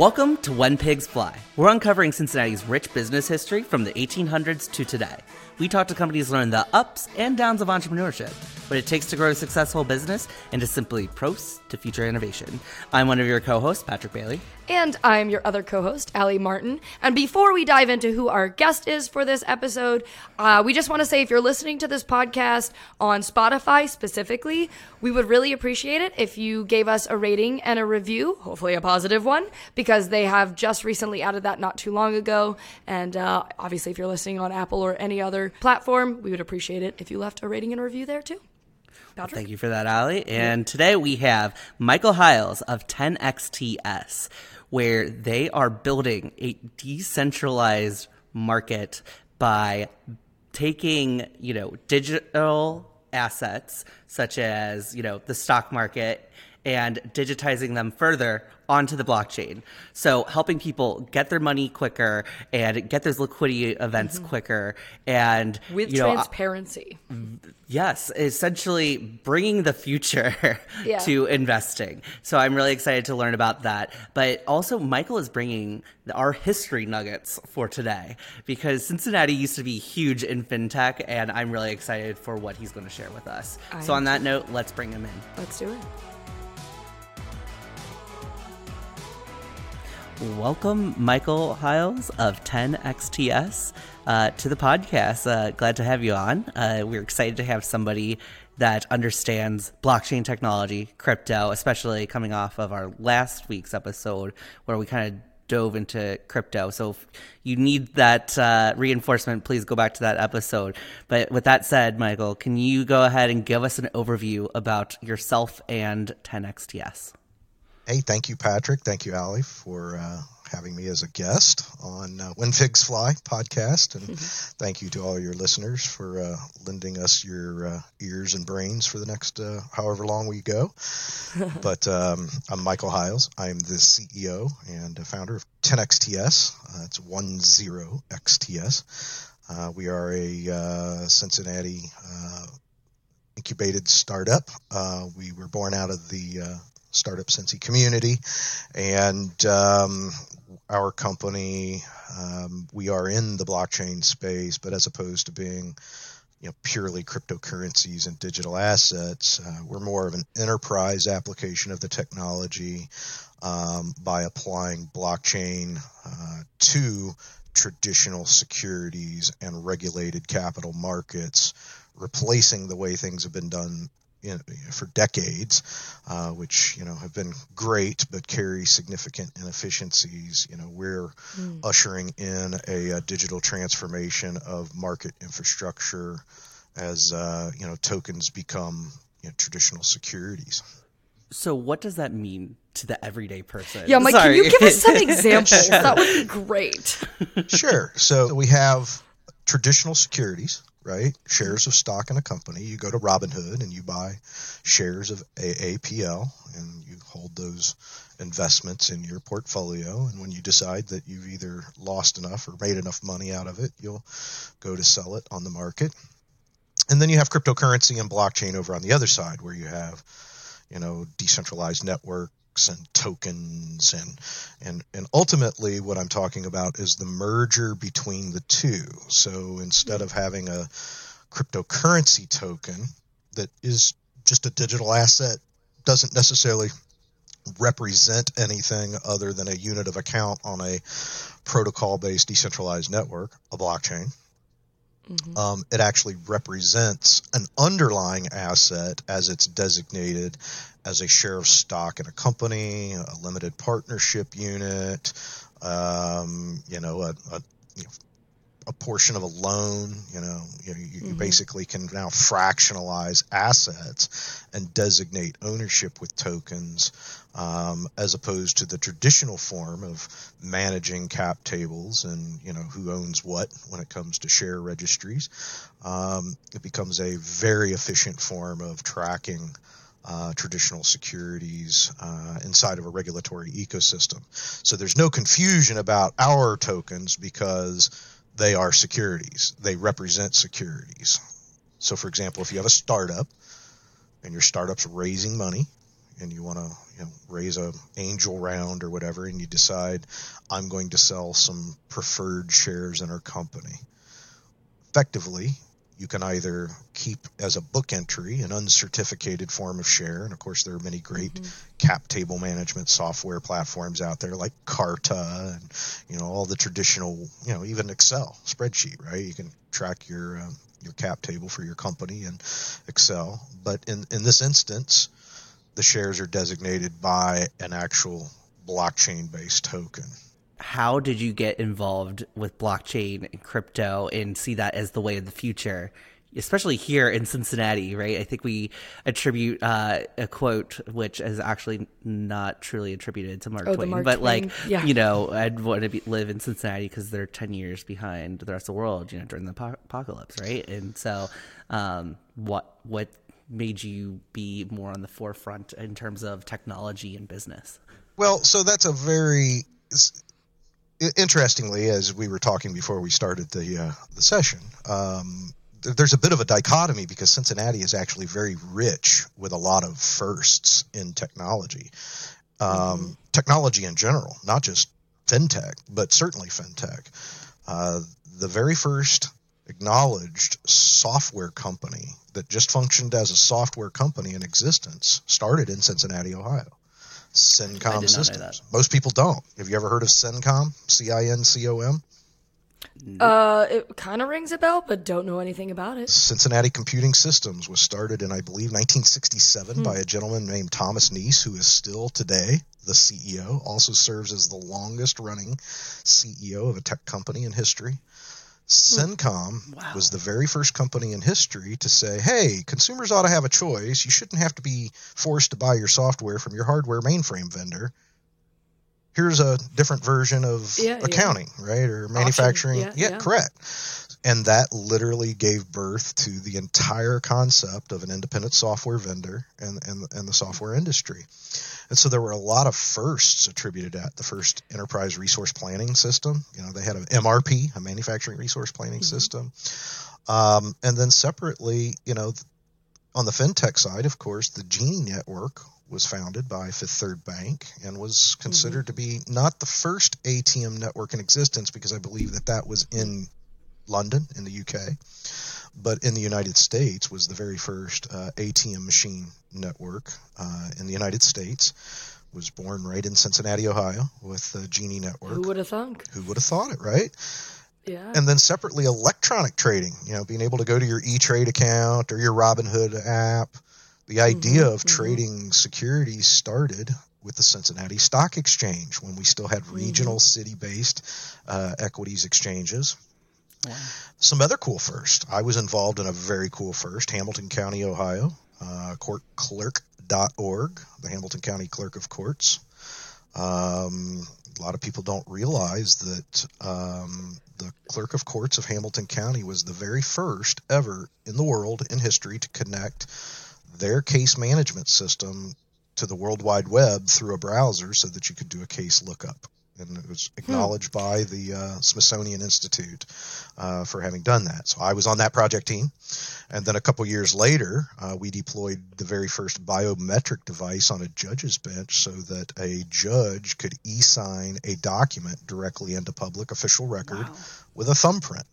Welcome to When Pigs Fly. We're uncovering Cincinnati's rich business history from the 1800s to today. We talk to companies who learn the ups and downs of entrepreneurship, what it takes to grow a successful business, and to simply proceed to future innovation. I'm one of your co-hosts, Patrick Bailey. And I'm your other co-host, Allie Martin. And before we dive into who our guest is for this episode, we just want to say if you're listening to this podcast on Spotify specifically, we would really appreciate it if you gave us a rating and a review, hopefully a positive one, because they have just recently added that not too long ago. And obviously, if you're listening on Apple or any other platform, we would appreciate it if you left a rating and review there too. Patrick? Thank you for that, Allie. And today we have Michael Hiles of 10XTS, where they are building a decentralized market by taking, digital assets such as, the stock market and digitizing them further onto the blockchain. So helping people get their money quicker and get those liquidity events quicker. And with transparency. Yes, essentially bringing the future to investing. So I'm really excited to learn about that. But also Michael is bringing our history nuggets for today because Cincinnati used to be huge in fintech, and I'm really excited for what he's going to share with us. So on that note, let's bring him in. Let's do it. Welcome, Michael Hiles of 10XTS to the podcast. Glad to have you on. We're excited to have somebody that understands blockchain technology, crypto, especially coming off of our last week's episode where we kind of dove into crypto. So if you need that reinforcement, please go back to that episode. But with that said, Michael, can you go ahead and give us an overview about yourself and 10XTS? Hey, thank you, Patrick. Thank you, Allie, for having me as a guest on When Pigs Fly podcast. And thank you to all your listeners for lending us your ears and brains for the next however long we go. But I'm Michael Hiles. I'm the CEO and founder of 10XTS. It's 10XTS. We are a Cincinnati incubated startup. We were born out of the Startup Cincy community, and our company, we are in the blockchain space, but as opposed to being purely cryptocurrencies and digital assets, we're more of an enterprise application of the technology by applying blockchain to traditional securities and regulated capital markets, replacing the way things have been done for decades, which have been great but carry significant inefficiencies. We're ushering in a digital transformation of market infrastructure as tokens become traditional securities. So what does that mean to the everyday person? Yeah, Mike, can you give us some examples? Sure. That would be great. Sure. So we have traditional securities, right? Shares of stock in a company. You go to Robinhood and you buy shares of AAPL and you hold those investments in your portfolio. And when you decide that you've either lost enough or made enough money out of it, you'll go to sell it on the market. And then you have cryptocurrency and blockchain over on the other side, where you have, decentralized network and tokens and ultimately what I'm talking about is the merger between the two. So instead of having a cryptocurrency token that is just a digital asset, doesn't necessarily represent anything other than a unit of account on a protocol-based decentralized network, a blockchain, it actually represents an underlying asset as it's designated as a share of stock in a company, a limited partnership unit, a portion of a loan. You basically can now fractionalize assets and designate ownership with tokens, as opposed to the traditional form of managing cap tables and who owns what when it comes to share registries. It becomes a very efficient form of tracking traditional securities inside of a regulatory ecosystem. So there's no confusion about our tokens because they are securities. They represent securities. So, for example, if you have a startup and your startup's raising money, and you want to raise an angel round or whatever, and you decide I'm going to sell some preferred shares in our company. Effectively, you can either keep as a book entry an uncertificated form of share, and of course there are many great cap table management software platforms out there like Carta and all the traditional, even Excel spreadsheet, right? You can track your cap table for your company in Excel. But in this instance, the shares are designated by an actual blockchain-based token. How did you get involved with blockchain and crypto and see that as the way of the future, especially here in Cincinnati, right? I think we attribute a quote, which is actually not truly attributed to Mark Twain, but I'd want to live in Cincinnati because they're 10 years behind the rest of the world, during the apocalypse, right? And so what made you be more on the forefront in terms of technology and business? Well, so that's a very... Interestingly, as we were talking before we started the session, there's a bit of a dichotomy because Cincinnati is actually very rich with a lot of firsts in technology, technology in general, not just fintech, but certainly fintech. The very first acknowledged software company that just functioned as a software company in existence started in Cincinnati, Ohio. Syncom Systems. Most people don't. Have you ever heard of Syncom? C-I-N-C-O-M? It kind of rings a bell, but don't know anything about it. Cincinnati Computing Systems was started in, I believe, 1967 by a gentleman named Thomas Neese, who is still today the CEO, also serves as the longest-running CEO of a tech company in history. Syncom was the very first company in history to say, hey, consumers ought to have a choice. You shouldn't have to be forced to buy your software from your hardware mainframe vendor. Here's a different version of accounting, right, or manufacturing. Correct. And that literally gave birth to the entire concept of an independent software vendor and the software industry. And so there were a lot of firsts attributed at the first enterprise resource planning system. They had an MRP, a manufacturing resource planning system. And then separately, on the fintech side, of course, the Genie Network was founded by Fifth Third Bank and was considered to be not the first ATM network in existence, because I believe that was in London in the UK, but in the United States was the very first ATM machine network in the United States. Was born right in Cincinnati, Ohio, with the Genie Network. Who would have thunk? Who would have thought it, right? Yeah. And then separately, electronic trading, being able to go to your E-Trade account or your Robinhood app. The idea of trading securities started with the Cincinnati Stock Exchange when we still had regional city-based equities exchanges. Yeah. Some other cool first. I was involved in a very cool first, Hamilton County, Ohio, courtclerk.org, the Hamilton County Clerk of Courts. A lot of people don't realize that the Clerk of Courts of Hamilton County was the very first ever in the world in history to connect their case management system to the World Wide Web through a browser so that you could do a case lookup. And it was acknowledged by the Smithsonian Institute for having done that. So I was on that project team. And then a couple years later, we deployed the very first biometric device on a judge's bench so that a judge could e-sign a document directly into public official record with a thumbprint.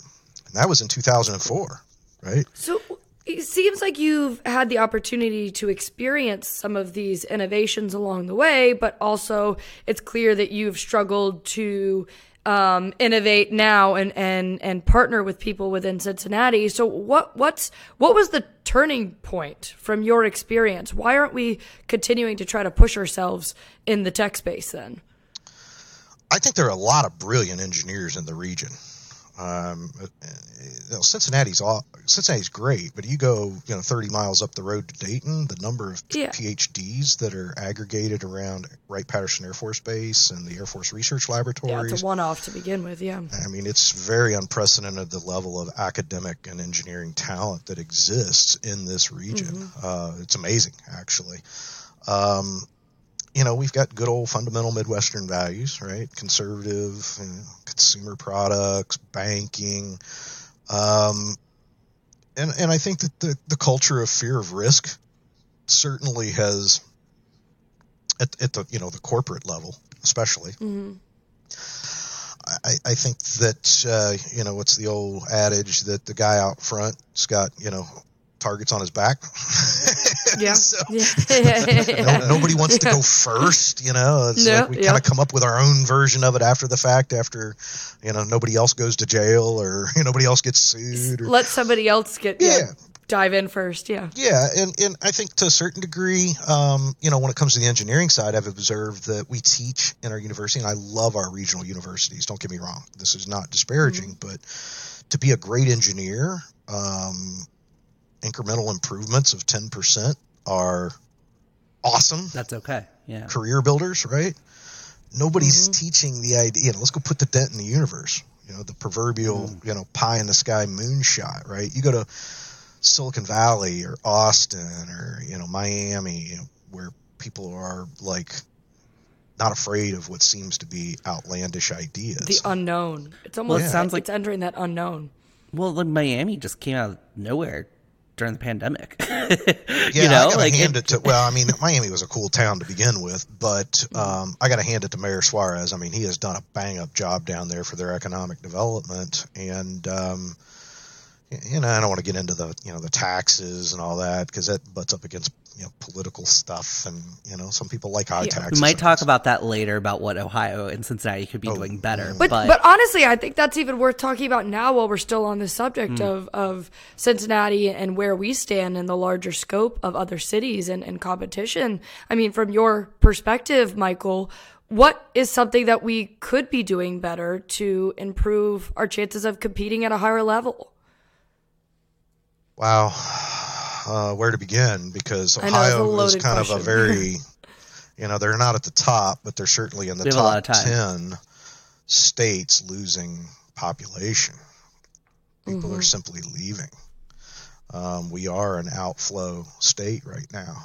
And that was in 2004, right? So it seems like you've had the opportunity to experience some of these innovations along the way, but also it's clear that you've struggled to innovate now and partner with people within Cincinnati. So what was the turning point from your experience? Why aren't we continuing to try to push ourselves in the tech space then? I think there are a lot of brilliant engineers in the region. Cincinnati's great, but you go 30 miles up the road to Dayton, the number of PhDs that are aggregated around Wright-Patterson Air Force Base and the Air Force Research Laboratories. Yeah, it's a one-off to begin with, I mean, it's very unprecedented, the level of academic and engineering talent that exists in this region. It's amazing, actually. We've got good old fundamental Midwestern values, right? Conservative, consumer products, banking. And I think that the culture of fear of risk certainly has at the, you know, the corporate level, especially. Mm-hmm. I think that, you know, what's the old adage that the guy out front's got, you know, targets on his back. Yeah. So, yeah. Nobody wants to go first, you know. It's like we kind of come up with our own version of it after the fact, after, you know, nobody else goes to jail or nobody else gets sued. Or, let somebody else get dive in first, Yeah, and I think to a certain degree, you know, when it comes to the engineering side, I've observed that we teach in our university, and I love our regional universities, don't get me wrong. This is not disparaging, mm-hmm. but to be a great engineer, incremental improvements of 10% are awesome. That's okay. Yeah. Career builders, right? Nobody's teaching the idea, you know, let's go put the dent in the universe, you know, the proverbial, you know, pie in the sky moonshot, right? You go to Silicon Valley or Austin or, you know, Miami, you know, where people are like not afraid of what seems to be outlandish ideas. The unknown. It's almost it sounds like it's entering that unknown. Well, like Miami just came out of nowhere during the pandemic. You know, I gotta hand it to, well, I mean, Miami was a cool town to begin with, but I got to hand it to Mayor Suarez. I mean, he has done a bang up job down there for their economic development, and you know, I don't want to get into the, you know, the taxes and all that, because that butts up against, you know, political stuff, and, you know, some people like high taxes. We might talk about that later, about what Ohio and Cincinnati could be doing better. But honestly, I think that's even worth talking about now while we're still on the subject of Cincinnati and where we stand in the larger scope of other cities and competition. I mean, from your perspective, Michael, what is something that we could be doing better to improve our chances of competing at a higher level? Wow. Where to begin? Because Ohio is kind of a very, you know, they're not at the top, but they're certainly in the top 10 states losing population. People are simply leaving. We are an outflow state right now.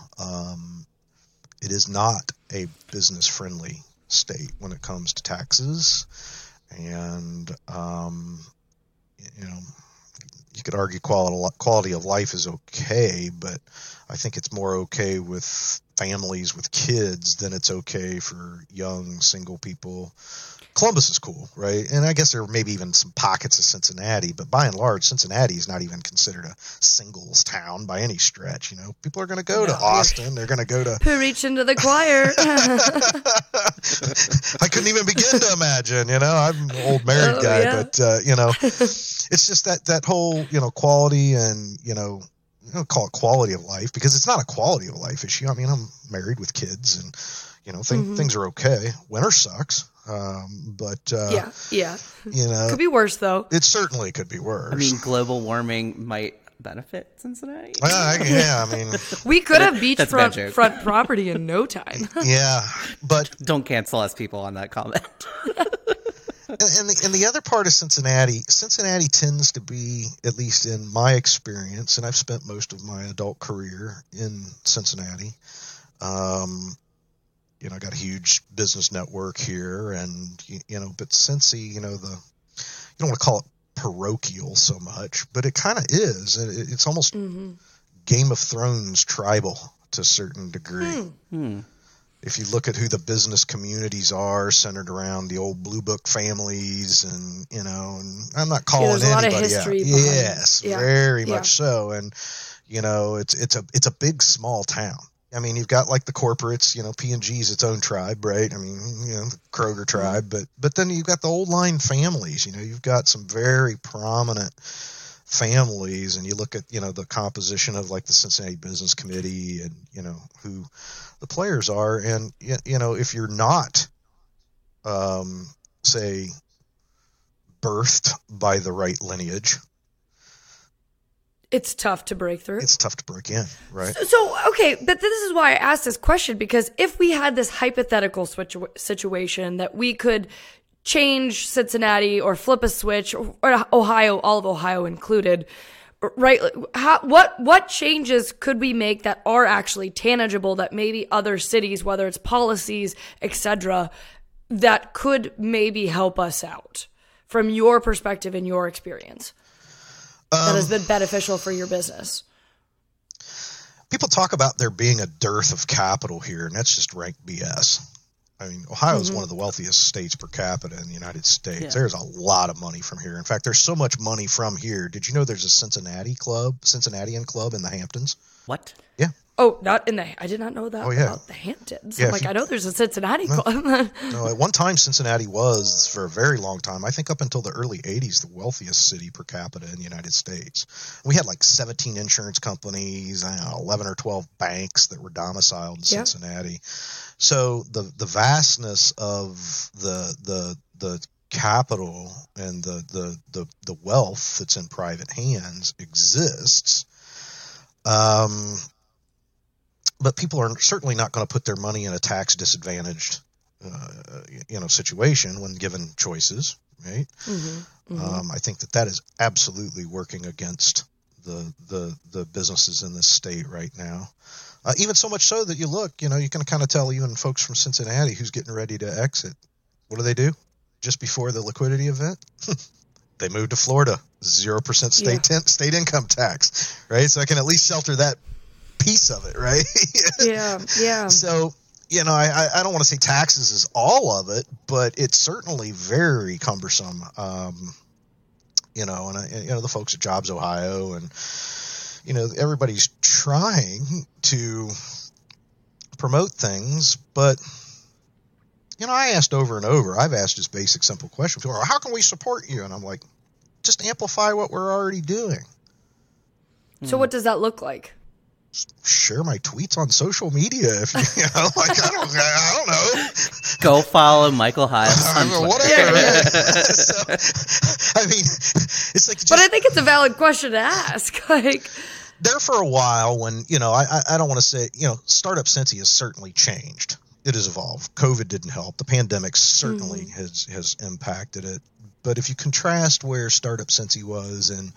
It is not a business-friendly state when it comes to taxes. And, you know, you could argue quality of life is okay, but I think it's more okay with families with kids than it's okay for young single people. Columbus is cool, right? And I guess there are maybe even some pockets of Cincinnati, but by and large, Cincinnati is not even considered a singles town by any stretch. You know, people are going to go to Austin. They're going to go to preach into the choir. I couldn't even begin to imagine. You know, I'm an old married guy, but you know, it's just that whole, you know, quality and, you know. I don't call it quality of life because it's not a quality of life issue. I mean, I'm married with kids and, you know, things are okay. Winter sucks. But you know, could be worse though. It certainly could be worse. I mean, global warming might benefit Cincinnati. I mean, we could have beachfront property in no time. Yeah. But don't cancel us people on that comment. And the other part of Cincinnati tends to be, at least in my experience, and I've spent most of my adult career in Cincinnati. You know, I got a huge business network here, and, you know, but Cincy, you know, you don't want to call it parochial so much, but it kind of is. It's almost Game of Thrones tribal to a certain degree. If you look at who the business communities are centered around the old Blue Book families and, you know, and I'm not calling anybody out. Yes, very much so. And, you know, it's a big, small town. I mean, you've got like the corporates, you know, P&G is its own tribe, right? I mean, you know, the Kroger tribe, but then you've got the old line families, you know, you've got some very prominent families, and you look at, you know, the composition of like the Cincinnati Business Committee and, you know, who the players are. And, you know, if you're not, say, birthed by the right lineage, it's tough to break through. It's tough to break in, right? So, okay, but this is why I asked this question, because if we had this hypothetical situation that we could change Cincinnati or flip a switch, or Ohio, all of Ohio included, right? What changes could we make that are actually tangible that maybe other cities, whether it's policies, etc., that could maybe help us out from your perspective and your experience that has been beneficial for your business? people talk about there being a dearth of capital here, and that's just rank BS. I mean, Ohio is one of the wealthiest states per capita in the United States. Yeah. There's a lot of money from here. In fact, there's so much money from here. Did you know there's a Cincinnatian club in the Hamptons? What? Yeah. Oh, I did not know that about the Hamptons. Yeah, I know there's a Cincinnati club. No, at one time Cincinnati was, for a very long time, I think up until the early 80s, the wealthiest city per capita in the United States. We had 17 insurance companies, 11 or 12 banks that were domiciled in Cincinnati. So the vastness of the capital and the wealth that's in private hands exists. But people are certainly not going to put their money in a tax disadvantaged, situation when given choices, right? Mm-hmm. Mm-hmm. I think that is absolutely working against the businesses in this state right now. Even so much so that you look, you can kind of tell even folks from Cincinnati who's getting ready to exit. What do? Just before the liquidity event, they moved to Florida, 0% state income tax, right? So I can at least shelter that piece of it, right? yeah. So, I don't want to say taxes is all of it, but it's certainly very cumbersome. And the folks at Jobs Ohio and, everybody's trying to promote things, but, I asked over and over, I've asked this basic, simple question to her, how can we support you? And I'm like, just amplify what we're already doing. So what does that look like? Share my tweets on social media if I don't know. Go follow Michael Hiles on whatever. Yeah. So, it's like. But I think it's a valid question to ask. There for a while, when I don't want to say startup Cincy has certainly changed. It has evolved. COVID didn't help. The pandemic certainly has impacted it. But if you contrast where startup Cincy was and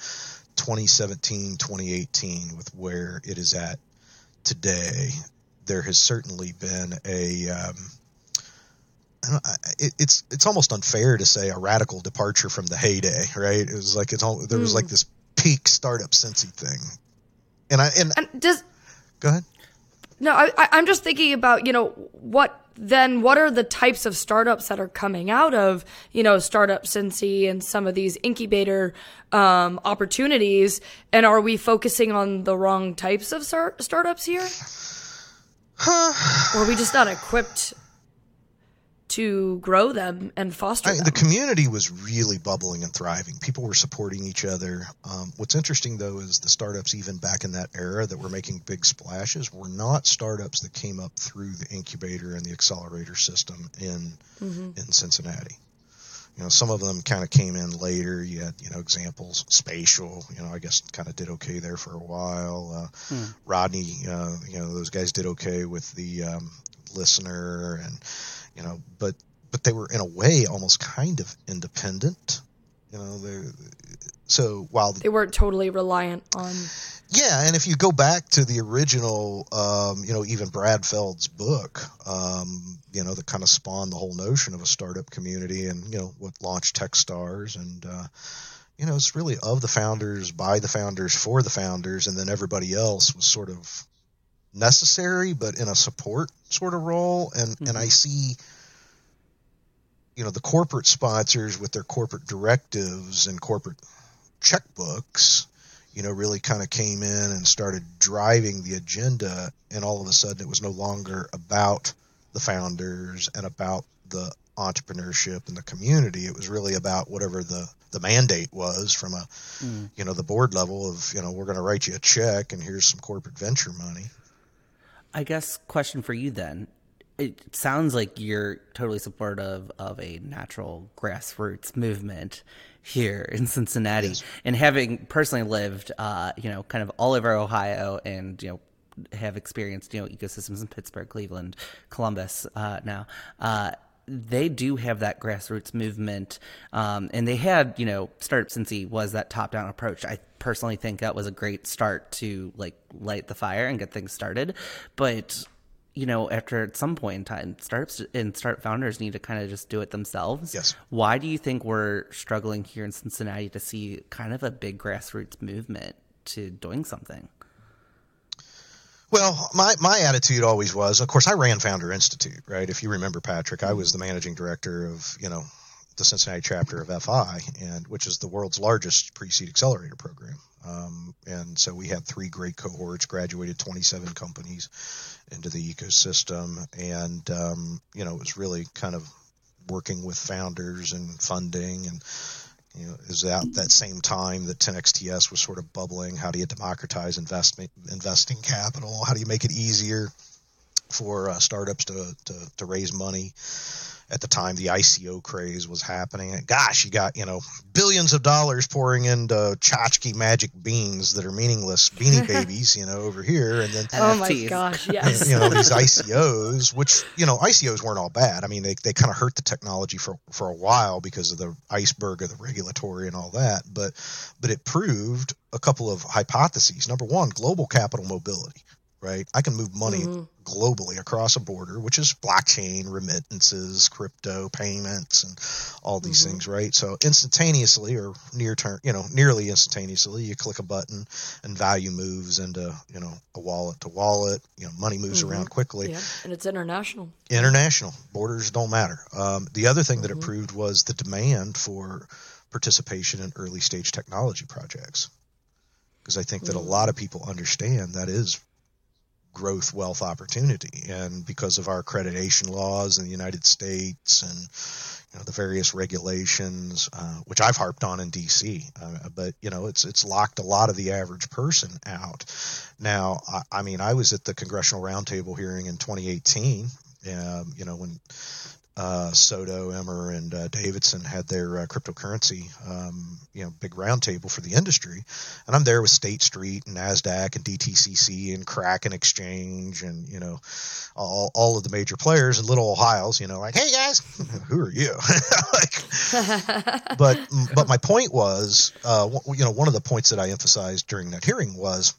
2017, 2018 with where it is at today, there has certainly been a it's almost unfair to say a radical departure from the heyday, right? It was there was this peak startup Cincy thing. Go ahead. No, I'm just thinking about, what are the types of startups that are coming out of, Startup Cincy and some of these incubator opportunities? And are we focusing on the wrong types of startups here? Or are we just not equipped to grow them and foster them? The community was really bubbling and thriving. People were supporting each other. What's interesting, though, is the startups even back in that era that were making big splashes were not startups that came up through the incubator and the accelerator system in Cincinnati. Some of them kind of came in later. You had, examples, Spatial, I guess kind of did okay there for a while. Rodney, those guys did okay with the Listener and, but they were in a way almost kind of independent, so while they weren't totally reliant on. Yeah. And if you go back to the original, even Brad Feld's book, that kind of spawned the whole notion of a startup community and, what launched Techstars and, it's really of the founders, by the founders, for the founders. And then everybody else was sort of necessary, but in a support sort of role. And I see, the corporate sponsors with their corporate directives and corporate checkbooks, really kind of came in and started driving the agenda. And all of a sudden it was no longer about the founders and about the entrepreneurship and the community. It was really about whatever the mandate was from a, the board level of, we're going to write you a check and here's some corporate venture money. I guess question for you then, it sounds like you're totally supportive of a natural grassroots movement here in Cincinnati. Yes. And having personally lived, kind of all over Ohio and, have experienced, ecosystems in Pittsburgh, Cleveland, Columbus now, they do have that grassroots movement. And they had, Startup Cincy was that top-down approach. I personally think that was a great start to light the fire and get things started. But, after at some point in time, startups and startup founders need to kind of just do it themselves. Yes. Why do you think we're struggling here in Cincinnati to see kind of a big grassroots movement to doing something? Well, my attitude always was, of course, I ran Founder Institute, right? If you remember, Patrick, I was the managing director of, you know, the Cincinnati chapter of FI, and which is the world's largest pre-seed accelerator program. And so we had three great cohorts, graduated 27 companies into the ecosystem. And, you know, it was really kind of working with founders and funding, and, you know, is at that same time that 10XTS was sort of bubbling. How do you democratize investing capital? How do you make it easier for startups to raise money? At the time, the ICO craze was happening. Gosh, you got, you know, billions of dollars pouring into tchotchke magic beans that are meaningless beanie babies, you know, over here. And then, oh my gosh, yes. And, you know, these ICOs, which, you know, ICOs weren't all bad. I mean, they kind of hurt the technology for a while because of the iceberg of the regulatory and all that. But it proved a couple of hypotheses. Number one, global capital mobility. Right? I can move money globally across a border, which is blockchain, remittances, crypto payments, and all these things, right? So instantaneously or nearly instantaneously, you click a button and value moves into, you know, a wallet to wallet, you know, money moves around quickly. Yeah. And it's international. International. Borders don't matter. The other thing that it proved was the demand for participation in early stage technology projects. Because I think that a lot of people understand that is growth, wealth, opportunity. And because of our accreditation laws in the United States and, you know, the various regulations, which I've harped on in DC, but, you know, it's locked a lot of the average person out. Now, I mean, I was at the Congressional Roundtable hearing in 2018, you know, when Soto, Emmer, and Davidson had their cryptocurrency, you know, big roundtable for the industry, and I'm there with State Street and NASDAQ and DTCC and Kraken Exchange and, you know, all of the major players and little Ohio's, you know, like, hey guys, who are you? Like, but my point was, you know, one of the points that I emphasized during that hearing was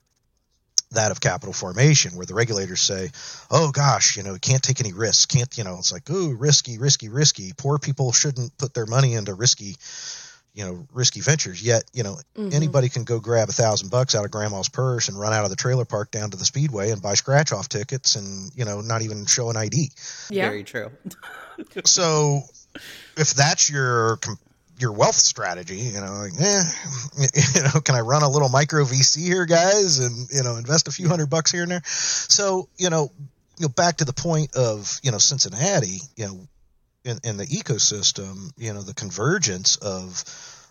that of capital formation, where the regulators say, oh gosh, you know, can't take any risks, can't, you know, it's like, ooh, risky. Poor people shouldn't put their money into risky, you know, risky ventures. Yet, you know, anybody can go grab $1,000 out of grandma's purse and run out of the trailer park down to the speedway and buy scratch off tickets and, you know, not even show an ID. Yeah. Very true. So if that's your wealth strategy, you know, like, you know, can I run a little micro VC here, guys, and, you know, invest a few $100 here and there? So, you know, back to the point of, you know, Cincinnati, you know, in the ecosystem, you know, the convergence of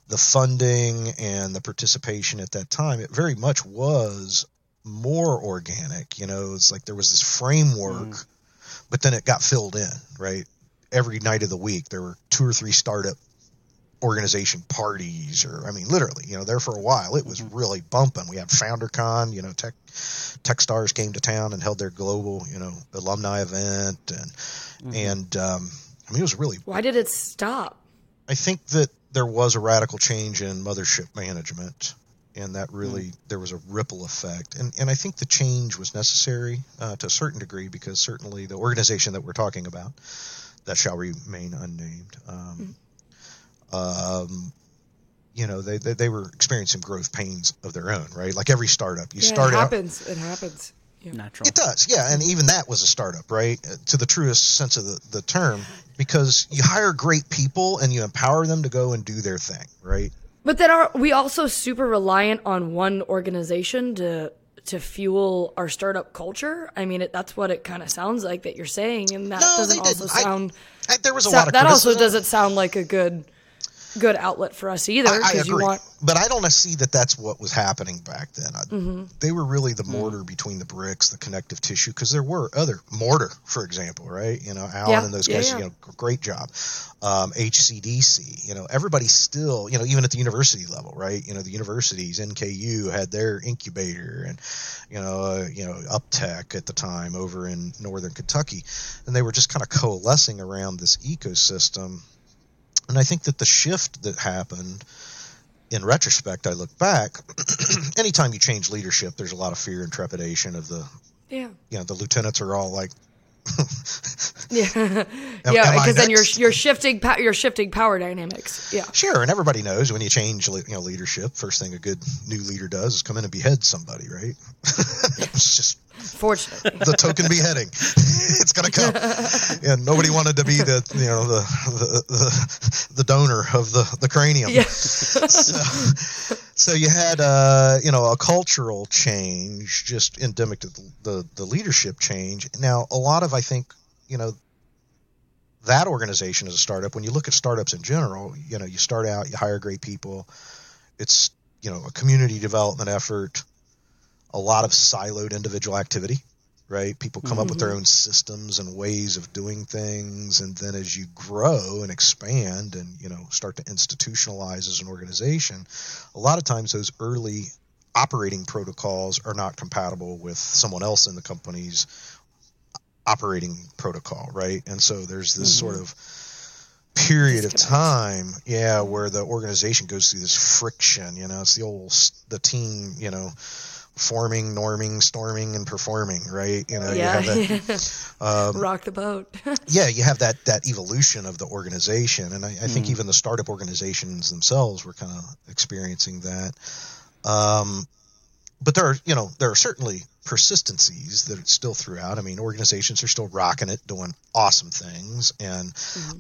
the funding and the participation at that time, it very much was more organic. You know, it's like there was this framework, but then it got filled in, right? Every night of the week, there were two or three startup organization parties, or I mean, literally, you know, there for a while, it was really bumping. We had FounderCon, you know, Techstars came to town and held their global, you know, alumni event, and I mean, it was really. Why did it stop? I think that there was a radical change in mothership management, and that really there was a ripple effect, and I think the change was necessary to a certain degree, because certainly the organization that we're talking about, that shall remain unnamed. You know, they were experiencing growth pains of their own, right? Like every startup, start out. It happens. Yeah. Natural. It does. Yeah. And even that was a startup, right? To the truest sense of the term, because you hire great people and you empower them to go and do their thing. Right. But then are we also super reliant on one organization to fuel our startup culture? I mean, that's what it kind of sounds like that you're saying. And that there was a lot of criticism. That also doesn't sound like a good outlet for us either. I agree, but I don't see that's what was happening back then. They were really the mortar between the bricks, the connective tissue, because there were other mortar, for example, right? You know, Alan and those guys, you know, great job. HCDC, you know, everybody's still, you know, even at the university level, right? You know, the universities, NKU had their incubator, and, you know, UpTech at the time over in Northern Kentucky, and they were just kind of coalescing around this ecosystem. And I think that the shift that happened, in retrospect, I look back, anytime you change leadership, there's a lot of fear and trepidation of the, you know, the lieutenants are all like, Yeah, because then you're shifting power dynamics. Yeah, sure. And everybody knows when you change, leadership, first thing a good new leader does is come in and behead somebody, right? It's just fortunately the token beheading. It's gonna come, and nobody wanted to be the donor of the cranium. Yeah. So you had a cultural change just endemic to the leadership change. Now a lot of that organization is a startup. When you look at startups in general, you start out, you hire great people. It's, a community development effort, a lot of siloed individual activity, right? People come up with their own systems and ways of doing things. And then as you grow and expand and, start to institutionalize as an organization, a lot of times those early operating protocols are not compatible with someone else in the company's operating protocol, right? And so there's this sort of period of time, where the organization goes through this friction, it's the team, forming, norming, storming, and performing, right? You have that rock the boat. You have that evolution of the organization, and I think even the startup organizations themselves were kind of experiencing that. But there are certainly persistencies that are still throughout. I mean, organizations are still rocking it, doing awesome things, and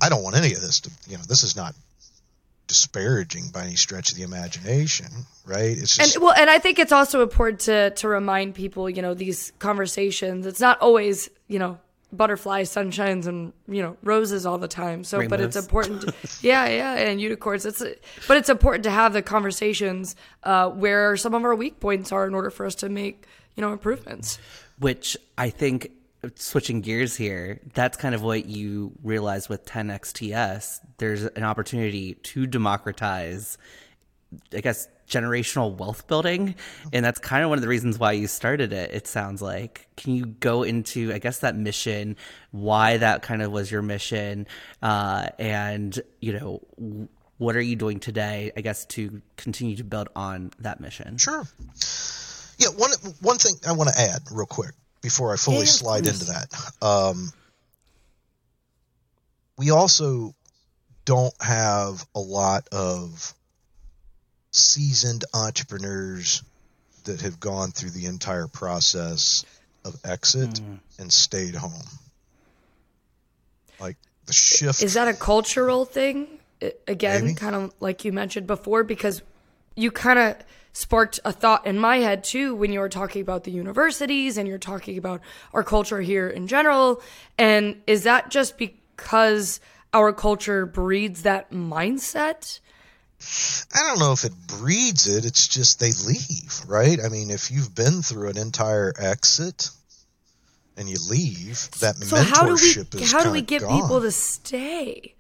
I don't want any of this to, this is not disparaging by any stretch of the imagination, right? It's just, and I think it's also important to remind people, these conversations. It's not always, butterflies, sunshines, and roses all the time. So, rainbows. But it's important. And unicorns. But it's important to have the conversations where some of our weak points are in order for us to make improvements. Which I think, switching gears here, that's kind of what you realize with 10XTS. There's an opportunity to democratize, I guess, generational wealth building, and that's kind of one of the reasons why you started it. It sounds like. Can you go into, I guess, that mission? Why that kind of was your mission, and what are you doing today? I guess to continue to build on that mission. Sure. Yeah. One thing I want to add real quick before I fully slide into that. We also don't have a lot of seasoned entrepreneurs that have gone through the entire process of exit and stayed home. Like the shift. Is that a cultural thing? Again, kind of like you mentioned before, because you kind of sparked a thought in my head too, when you were talking about the universities and you're talking about our culture here in general. And is that just because our culture breeds that mindset? I don't know if it breeds it. It's just they leave, right? I mean, if you've been through an entire exit and you leave, that so mentorship is how do we get gone. People to stay?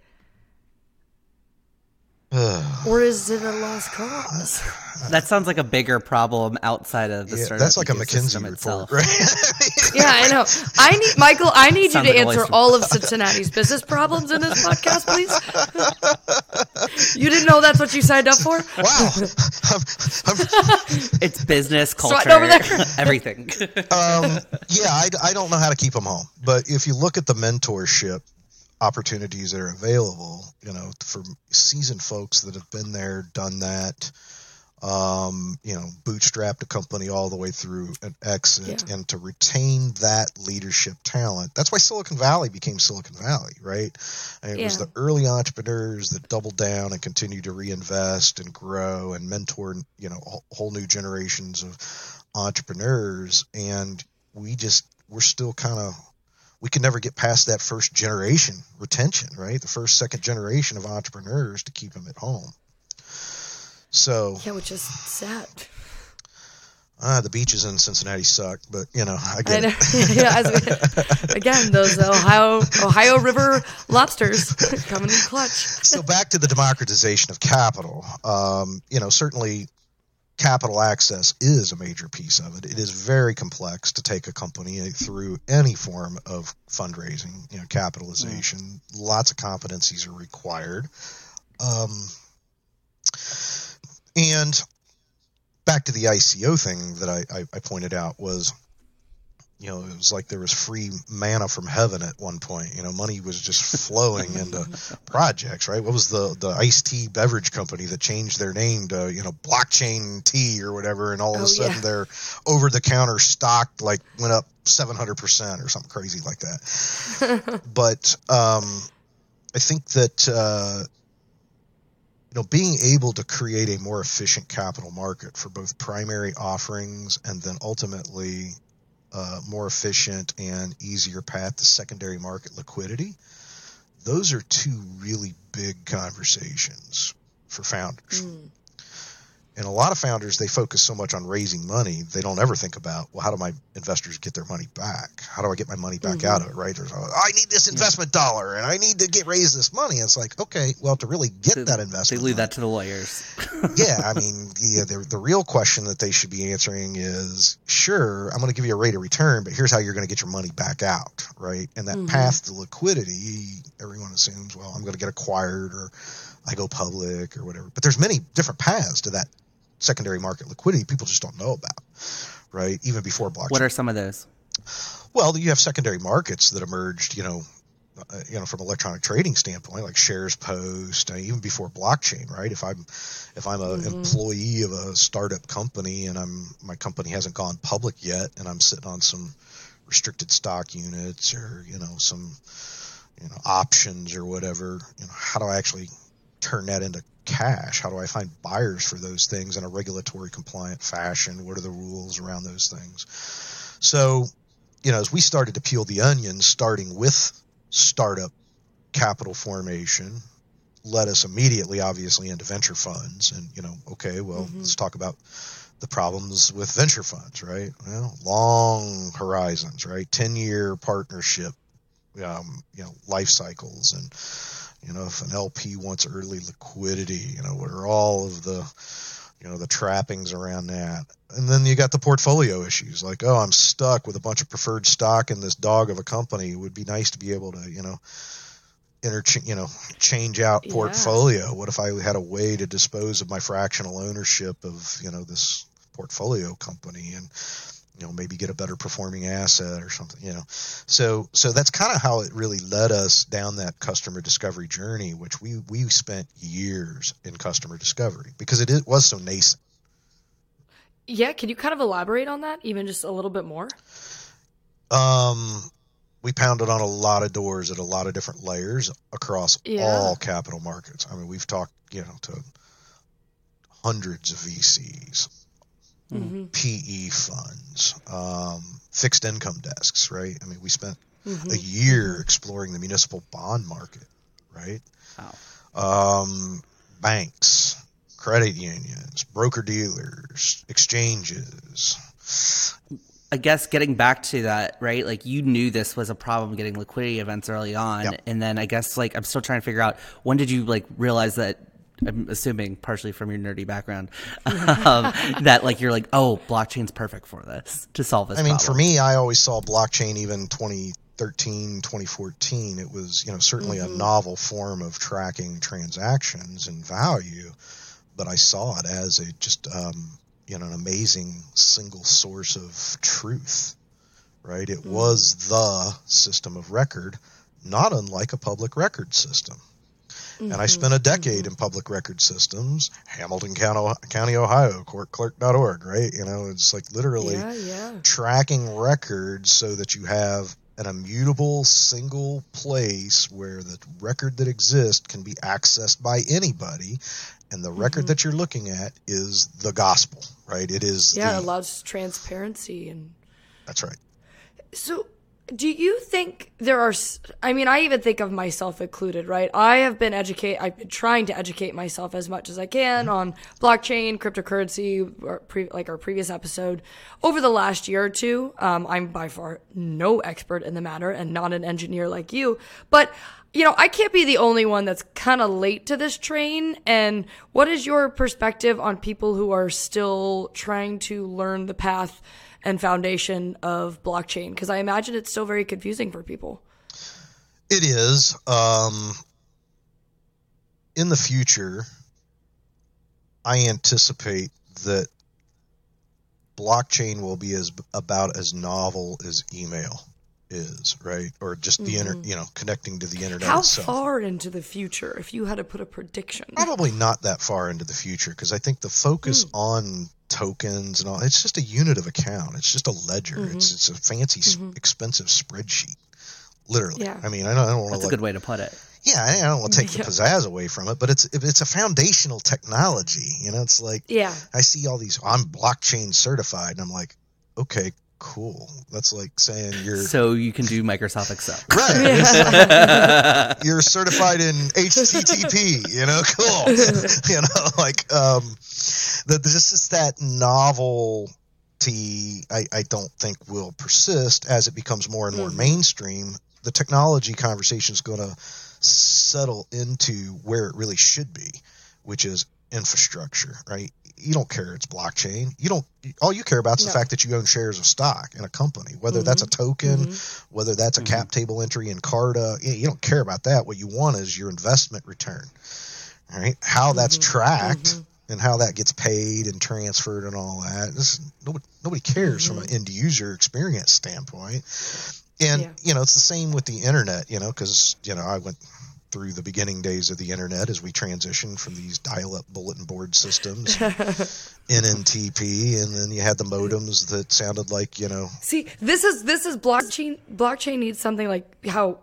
Or is it a lost cause? That sounds like a bigger problem outside of the startup. That's like a McKinsey report, itself. Right? I know. I need you to answer all of Cincinnati's business problems in this podcast, please. You didn't know that's what you signed up for? Wow. It's business, culture, everything. I don't know how to keep them home. But if you look at the mentorship opportunities that are available, for seasoned folks that have been there, done that, bootstrapped a company all the way through an exit, and to retain that leadership talent. That's why Silicon Valley became Silicon Valley, right? And it was the early entrepreneurs that doubled down and continued to reinvest and grow and mentor, whole new generations of entrepreneurs. And we're still kind of, we can never get past that first generation retention, right? The first, second generation of entrepreneurs to keep them at home. So which is sad. The beaches in Cincinnati suck, but I get it. Again, those Ohio River lobsters coming in clutch. So back to the democratization of capital. Certainly capital access is a major piece of it. It is very complex to take a company through any form of fundraising, capitalization. Lots of competencies are required. And back to the ICO thing that I pointed out was you know, it was like there was free manna from heaven at one point. You know, money was just flowing into projects, right? What was the iced tea beverage company that changed their name to, you know, Blockchain Tea or whatever, and all of a sudden their over-the-counter stock, like, went up 700% or something crazy like that. But I think that, you know, being able to create a more efficient capital market for both primary offerings and then ultimately – more efficient and easier path to secondary market liquidity, those are two really big conversations for founders. Mm. And a lot of founders, they focus so much on raising money, they don't ever think about, well, how do my investors get their money back? How do I get my money back out of it, right? There's, oh, I need this investment dollar, and I need to raise this money. And it's like, okay, well, to really get that investment they leave money, that to the lawyers. I mean, the real question that they should be answering is, sure, I'm going to give you a rate of return, but here's how you're going to get your money back out, right? And that path to liquidity, everyone assumes, well, I'm going to get acquired or I go public or whatever. But there's many different paths to that secondary market liquidity people just don't know about, right? Even before blockchain. What are some of those? Well, you have secondary markets that emerged, you know, from an electronic trading standpoint, like Shares Post, even before blockchain, right? If I'm an employee of a startup company and my company hasn't gone public yet, and I'm sitting on some restricted stock units or, you know, some, you know, options or whatever, you know, how do I actually turn that into cash? How do I find buyers for those things in a regulatory compliant fashion? What are the rules around those things? So, you know, as we started to peel the onion, starting with startup capital formation led us immediately, obviously, into venture funds. And, you know, okay, well, let's talk about the problems with venture funds, right? Well, long horizons, right? 10-year partnership, you know, life cycles. And, you know, if an LP wants early liquidity, you know, what are all of the, you know, the trappings around that? And then you got the portfolio issues, like, oh, I'm stuck with a bunch of preferred stock in this dog of a company. It would be nice to be able to, you know, change out portfolio. What if I had a way to dispose of my fractional ownership of, you know, this portfolio company and, you know, maybe get a better performing asset or something, you know. So that's kind of how it really led us down that customer discovery journey, which we spent years in customer discovery because it was so nascent. Yeah. Can you kind of elaborate on that even just a little bit more? We pounded on a lot of doors at a lot of different layers across all capital markets. I mean, we've talked, you know, to hundreds of VCs, PE funds, fixed income desks, right? I mean, we spent a year exploring the municipal bond market, right? Wow. Banks, credit unions, broker-dealers, exchanges. I guess getting back to that, right? Like, you knew this was a problem getting liquidity events early on. Yep. And then I guess, like, I'm still trying to figure out, when did you, like, realize that, I'm assuming partially from your nerdy background, that, like, you're like, oh, blockchain's perfect for this, to solve this problem. I mean, for me, I always saw blockchain even 2013, 2014. It was, you know, certainly a novel form of tracking transactions and value, but I saw it as a just, you know, an amazing single source of truth, right? It was the system of record, not unlike a public record system. And I spent a decade in public record systems, Hamilton County, Ohio, courtclerk.org, right? You know, it's like literally tracking records so that you have an immutable single place where the record that exists can be accessed by anybody. And the record that you're looking at is the gospel, right? It is. Yeah, it allows transparency. And that's right. So, do you think there are, I mean, I even think of myself included, right? I've been trying to educate myself as much as I can on blockchain, cryptocurrency, like our previous episode. Over the last year or two, I'm by far no expert in the matter and not an engineer like you, but, you know, I can't be the only one that's kind of late to this train. And what is your perspective on people who are still trying to learn the path and foundation of blockchain? Because I imagine it's still very confusing for people. It is. In the future, I anticipate that blockchain will be as about as novel as email is, right? Or just the connecting to the internet. How far into the future, if you had to put a prediction? Probably not that far into the future, because I think the focus on tokens and all, it's just a unit of account. It's just a ledger. It's a fancy, expensive spreadsheet. Literally. Yeah. I mean, I don't want to. That's a good way to put it. Yeah, I don't want to take the pizzazz away from it, but it's a foundational technology. You know, it's like I see all these. I'm blockchain certified, and I'm like, okay, cool. That's like saying you're. So you can do Microsoft Excel, right? Yeah. Like, you're certified in HTTP. You know, cool. You know, like this is that novel. I don't think will persist as it becomes more and more mainstream. The technology conversation is going to settle into where it really should be, which is infrastructure, right? You don't care it's blockchain. All you care about is the fact that you own shares of stock in a company, whether that's a token, whether that's a cap table entry in Carta. You don't care about that. What you want is your investment return, right? How that's tracked. And how that gets paid and transferred and all that. Nobody cares from an end user experience standpoint. And, it's the same with the internet, because, I went through the beginning days of the internet as we transitioned from these dial-up bulletin board systems, NMTP, and then you had the modems that sounded like, See, this is blockchain. Blockchain needs something like how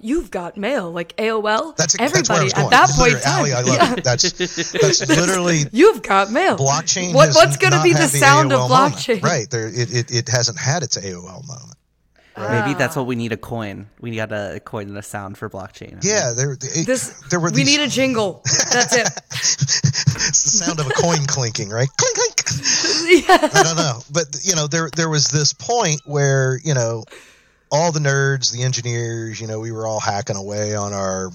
you've got mail, like AOL. That's everybody at that point in time. Allie, I love it. That's literally you've got mail. Blockchain. What's going to be the sound AOL of blockchain? Moment. Right there, it hasn't had its AOL moment. Right. Maybe that's what we need, a coin. We got a coin and a sound for blockchain. Yeah, we need a jingle. That's it. It's the sound of a coin clinking, right? Clink, clink. Yeah. I don't know. But, there was this point where, all the nerds, the engineers, we were all hacking away on our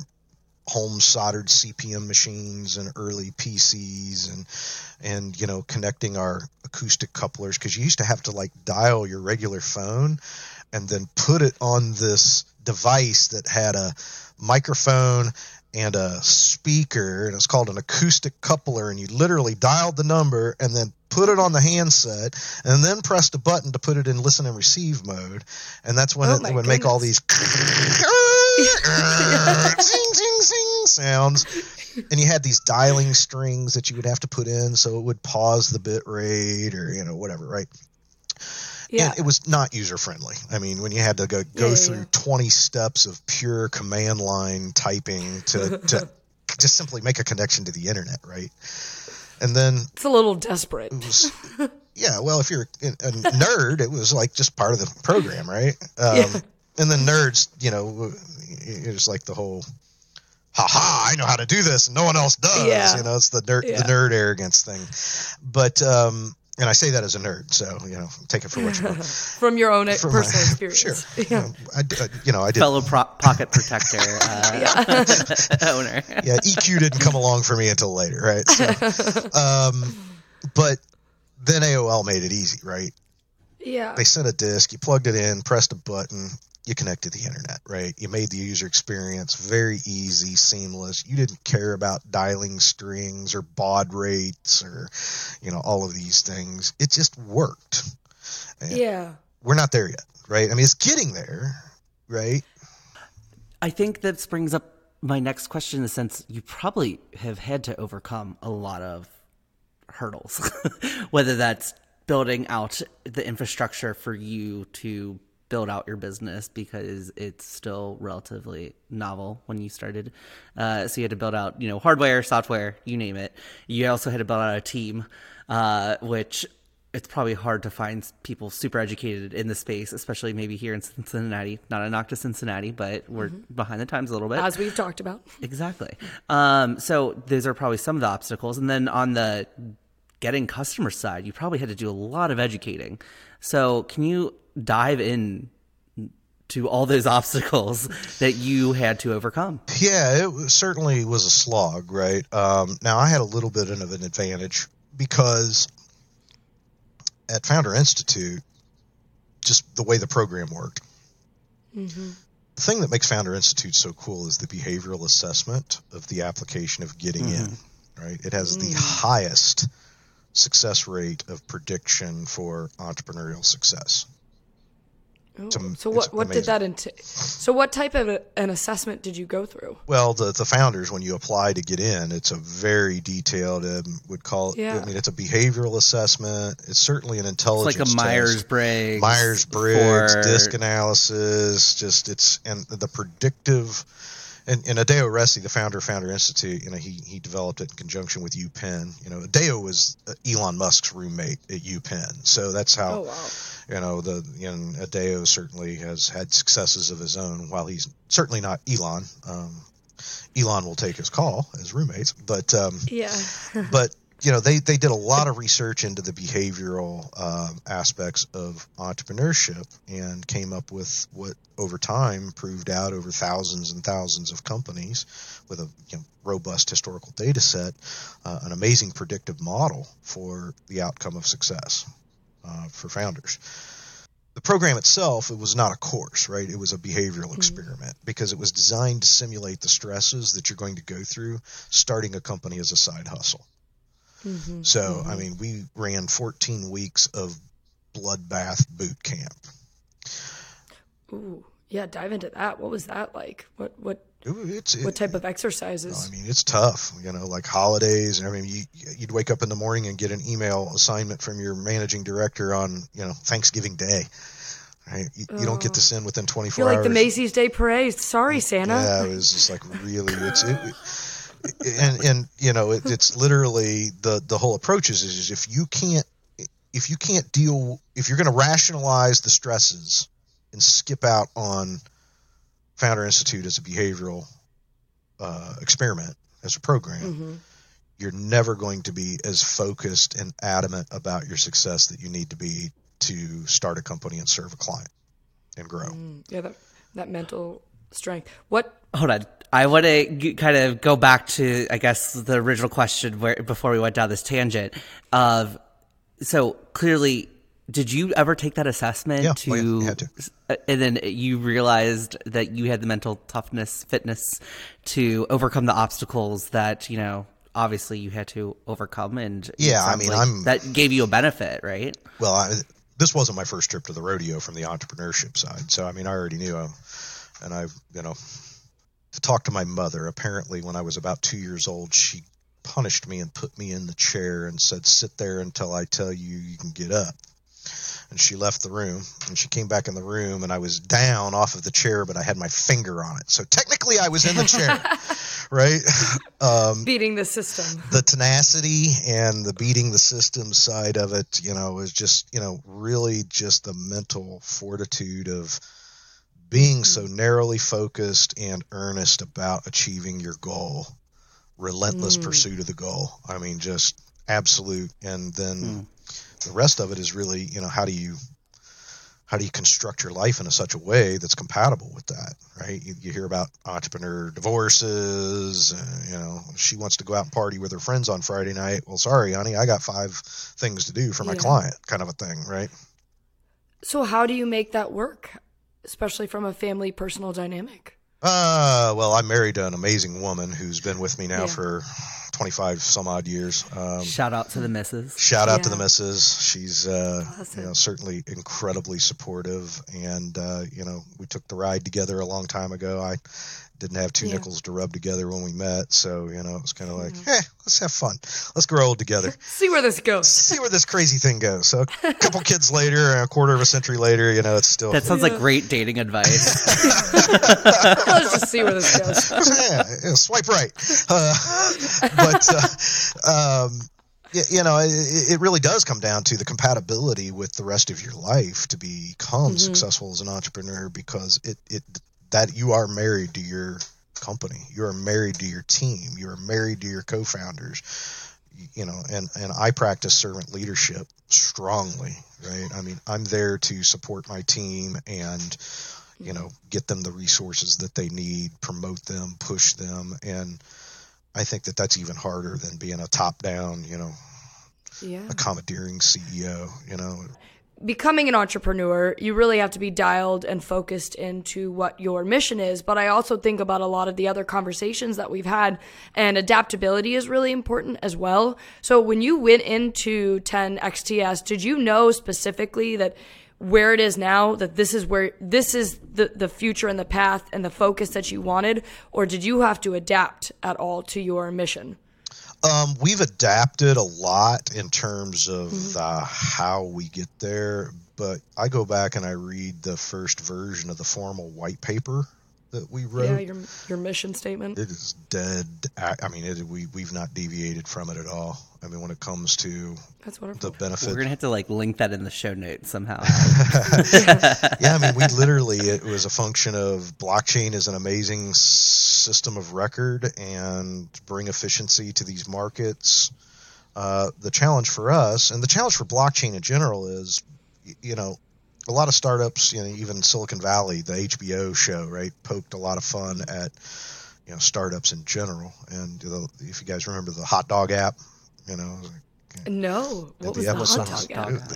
home soldered CPM machines and early PCs and connecting our acoustic couplers, because you used to have to like dial your regular phone and then put it on this device that had a microphone and a speaker, and it's called an acoustic coupler, and you literally dialed the number and then put it on the handset and then pressed a button to put it in listen and receive mode, and that's when it would make all these zing, zing, zing sounds, and you had these dialing strings that you would have to put in so it would pause the bit rate or whatever, right? Yeah. And it was not user-friendly. I mean, when you had to go through 20 steps of pure command line typing to just simply make a connection to the internet, right? And then it's a little desperate. It was, well, if you're a nerd, it was like just part of the program, right? And then nerds, it was like the whole, I know how to do this and no one else does. Yeah. It's the nerd arrogance thing. But and I say that as a nerd, so, take it for what you want. From your own personal experience. Sure. Yeah. I did. Fellow pocket protector owner. Yeah, EQ didn't come along for me until later, right? So, but then AOL made it easy, right? Yeah. They sent a disk, you plugged it in, pressed a button, you connected to the internet, right? You made the user experience very easy, seamless. You didn't care about dialing strings or baud rates or, all of these things. It just worked. And we're not there yet, right? I mean, it's getting there, right? I think that brings up my next question, in the sense you probably have had to overcome a lot of hurdles, whether that's building out the infrastructure for you to build out your business, because it's still relatively novel when you started. So you had to build out, hardware, software, you name it. You also had to build out a team, which it's probably hard to find people super educated in the space, especially maybe here in Cincinnati. Not a knock to Cincinnati, but we're behind the times a little bit. As we've talked about. Exactly. So those are probably some of the obstacles. And then on the getting customer side, you probably had to do a lot of educating. So can you dive in to all those obstacles that you had to overcome? Yeah, it certainly was a slog, right? Now, I had a little bit of an advantage, because at Founder Institute, just the way the program worked, the thing that makes Founder Institute so cool is the behavioral assessment of the application of getting in, right? It has the highest success rate of prediction for entrepreneurial success. So what did that entail? So what type of an assessment did you go through? Well, the founders, when you apply to get in, it's a very detailed, would call it, yeah. I mean, it's a behavioral assessment. It's certainly an intelligence test. It's like a Myers-Briggs. Myers-Briggs, disc analysis, just it's, and the predictive, and Adeo Resi, the founder Institute, you know, he developed it in conjunction with UPenn. You know, Adeo was Elon Musk's roommate at UPenn. So that's how. Oh, wow. You know, Adeo certainly has had successes of his own. While he's certainly not Elon, Elon will take his call as roommates. But yeah, but you know, they did a lot of research into the behavioral aspects of entrepreneurship and came up with what over time proved out over thousands and thousands of companies with a robust historical data set, an amazing predictive model for the outcome of success. For founders. The program itself, it was not a course, right? It was a behavioral experiment because it was designed to simulate the stresses that you're going to go through starting a company as a side hustle. Mm-hmm. So, I mean, we ran 14 weeks of bloodbath boot camp. Ooh, yeah, dive into that. What was that like? What type of exercises? I mean, it's tough, like holidays. And I mean, you'd wake up in the morning and get an email assignment from your managing director on, Thanksgiving Day. Right? You don't get this in within 24 hours. You're like the Macy's Day Parade. Sorry, Santa. Yeah, it was just like really, it's literally the whole approach is if you're going to rationalize the stresses and skip out on Founder Institute as a behavioral experiment, as a program, you're never going to be as focused and adamant about your success that you need to be to start a company and serve a client and grow. Yeah, that mental strength. Hold on. I want to kind of go back to, I guess, the original question before we went down this tangent of, so clearly, did you ever take that assessment? Yeah, I had to. And then you realized that you had the mental toughness, fitness to overcome the obstacles that, obviously you had to overcome. And yeah, I mean, that gave you a benefit, right? Well, this wasn't my first trip to the rodeo from the entrepreneurship side. So, I mean, I already knew, and I've, to talk to my mother, apparently when I was about 2 years old, she punished me and put me in the chair and said, sit there until I tell you you can get up. And she left the room, and she came back in the room, and I was down off of the chair, but I had my finger on it. So technically I was in the chair, right? Beating the system. The tenacity and the beating the system side of it, was just, really just the mental fortitude of being so narrowly focused and earnest about achieving your goal, relentless pursuit of the goal. I mean, just absolute. And then the rest of it is really, how do you construct your life in such a way that's compatible with that, right? You hear about entrepreneur divorces, she wants to go out and party with her friends on Friday night. Well, sorry, honey, I got 5 things to do for my client kind of a thing, right? So how do you make that work, especially from a family personal dynamic? Well, I'm married to an amazing woman who's been with me now for 25 some odd years. Shout out to the missus. Shout out to the missus. She's, awesome. Certainly incredibly supportive. And, we took the ride together a long time ago. I didn't have 2 nickels to rub together when we met. So, it was kind of like, let's have fun. Let's grow old together. See where this goes. See where this crazy thing goes. So a couple kids later, a quarter of a century later, it's still. That sounds like great dating advice. Let's just see where this goes. Swipe right. It really does come down to the compatibility with the rest of your life to become successful as an entrepreneur, because that you are married to your company, you are married to your team, you are married to your co-founders, and I practice servant leadership strongly, right? I mean, I'm there to support my team and, get them the resources that they need, promote them, push them. And I think that that's even harder than being a top down, a commandeering CEO. becoming an entrepreneur, you really have to be dialed and focused into what your mission is. But I also think about a lot of the other conversations that we've had, and adaptability is really important as well. So when you went into 10XTS, did you know specifically that where it is now, that this is where this is the future and the path and the focus that you wanted, or did you have to adapt at all to your mission? We've adapted a lot in terms of how we get there, but I go back and I read the first version of the formal white paper that we wrote. Yeah, your mission statement. It is dead. I mean, we've not deviated from it at all. I mean, when it comes to the benefit. We're going to have to link that in the show notes somehow. Yeah, I mean, we literally, it was a function of blockchain is an amazing system of record and bring efficiency to these markets. The challenge for us, and the challenge for blockchain in general is, a lot of startups, even Silicon Valley, the HBO show, right, poked a lot of fun at, startups in general. And if you guys remember the hot dog app, No, what was the hot dog app?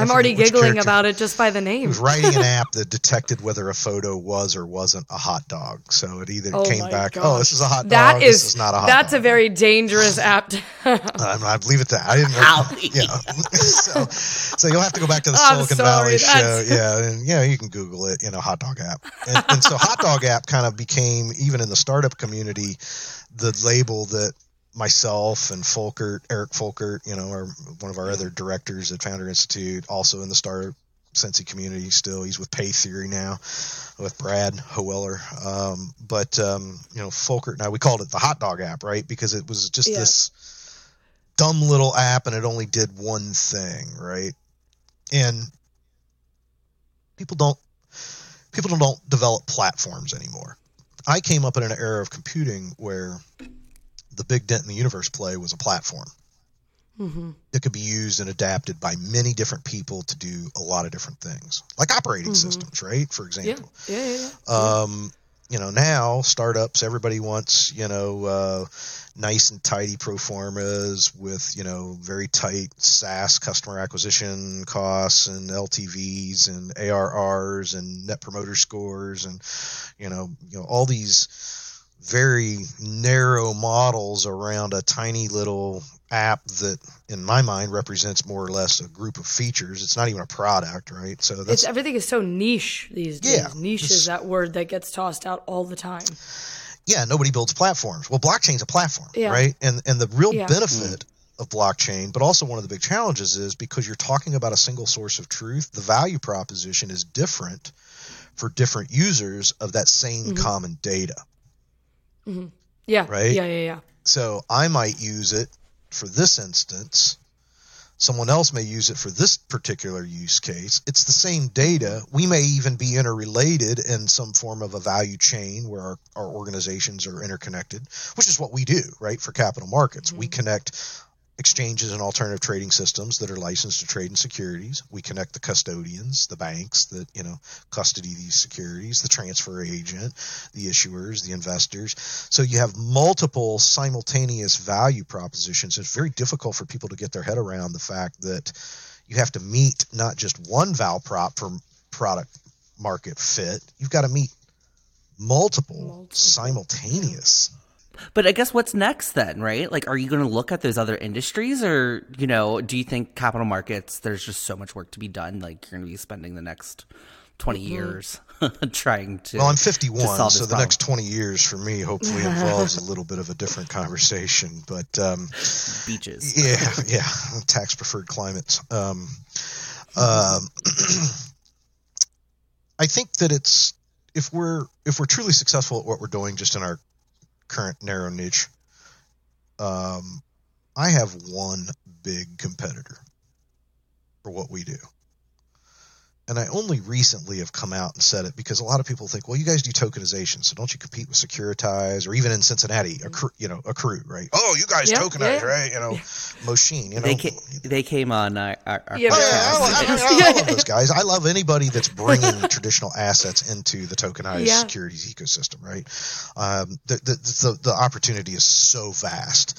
I'm already giggling about it just by the name. He was writing an app that detected whether a photo was or wasn't a hot dog. So it either came back, gosh. Oh, this is a hot dog, this is not a hot dog. That's a very dangerous app. I believe it that. I didn't know. Yeah. So you'll have to go back to the Silicon Valley show. Yeah, and you can Google it, hot dog app. And so hot dog app kind of became, even in the startup community, the label that myself and Eric Folkert, one of our other directors at Founder Institute, also in the Startup Sensi community still. He's with Pay Theory now, with Brad Hoeller. Folkert and I, we called it the hot dog app, right? Because it was just this dumb little app and it only did one thing, right? And people don't develop platforms anymore. I came up in an era of computing where the Big Dent in the Universe play was a platform. Mm-hmm. It could be used and adapted by many different people to do a lot of different things, like operating systems, right? For example. Yeah. Now startups, everybody wants, nice and tidy pro formas with, very tight SaaS customer acquisition costs and LTVs and ARRs and net promoter scores and, all these very narrow models around a tiny little app that in my mind represents more or less a group of features. It's not even a product, right? So everything is so niche these days. Niche is that word that gets tossed out all the time. Yeah. Nobody builds platforms. Well, blockchain's a platform, right? And the real benefit of blockchain, but also one of the big challenges is because you're talking about a single source of truth, the value proposition is different for different users of that same common data. Mm-hmm. Yeah. Right? Yeah. So I might use it for this instance. Someone else may use it for this particular use case. It's the same data. We may even be interrelated in some form of a value chain where our organizations are interconnected, which is what we do, right? For capital markets, we connect exchanges and alternative trading systems that are licensed to trade in securities. We connect the custodians, the banks that, custody these securities, the transfer agent, the issuers, the investors. So you have multiple simultaneous value propositions. It's very difficult for people to get their head around the fact that you have to meet not just one val prop for product market fit. You've got to meet multiple. Simultaneous. But I guess what's next then, right? Are you going to look at those other industries or, do you think capital markets, there's just so much work to be done? You're going to be spending the next 20 years trying to. Well, I'm 51, so the next 20 years for me hopefully involves a little bit of a different conversation. But beaches. Yeah, tax preferred climates. I think that it's if we're truly successful at what we're doing just in our current narrow niche, I have one big competitor for what we do. And I only recently have come out and said it because a lot of people think, well, you guys do tokenization, so don't you compete with Securitize or even in Cincinnati, Accrue, right? Oh, you guys tokenize, right? Moshin, They came on our podcast. I love those guys. I love anybody that's bringing traditional assets into the tokenized securities ecosystem, right? The opportunity is so vast.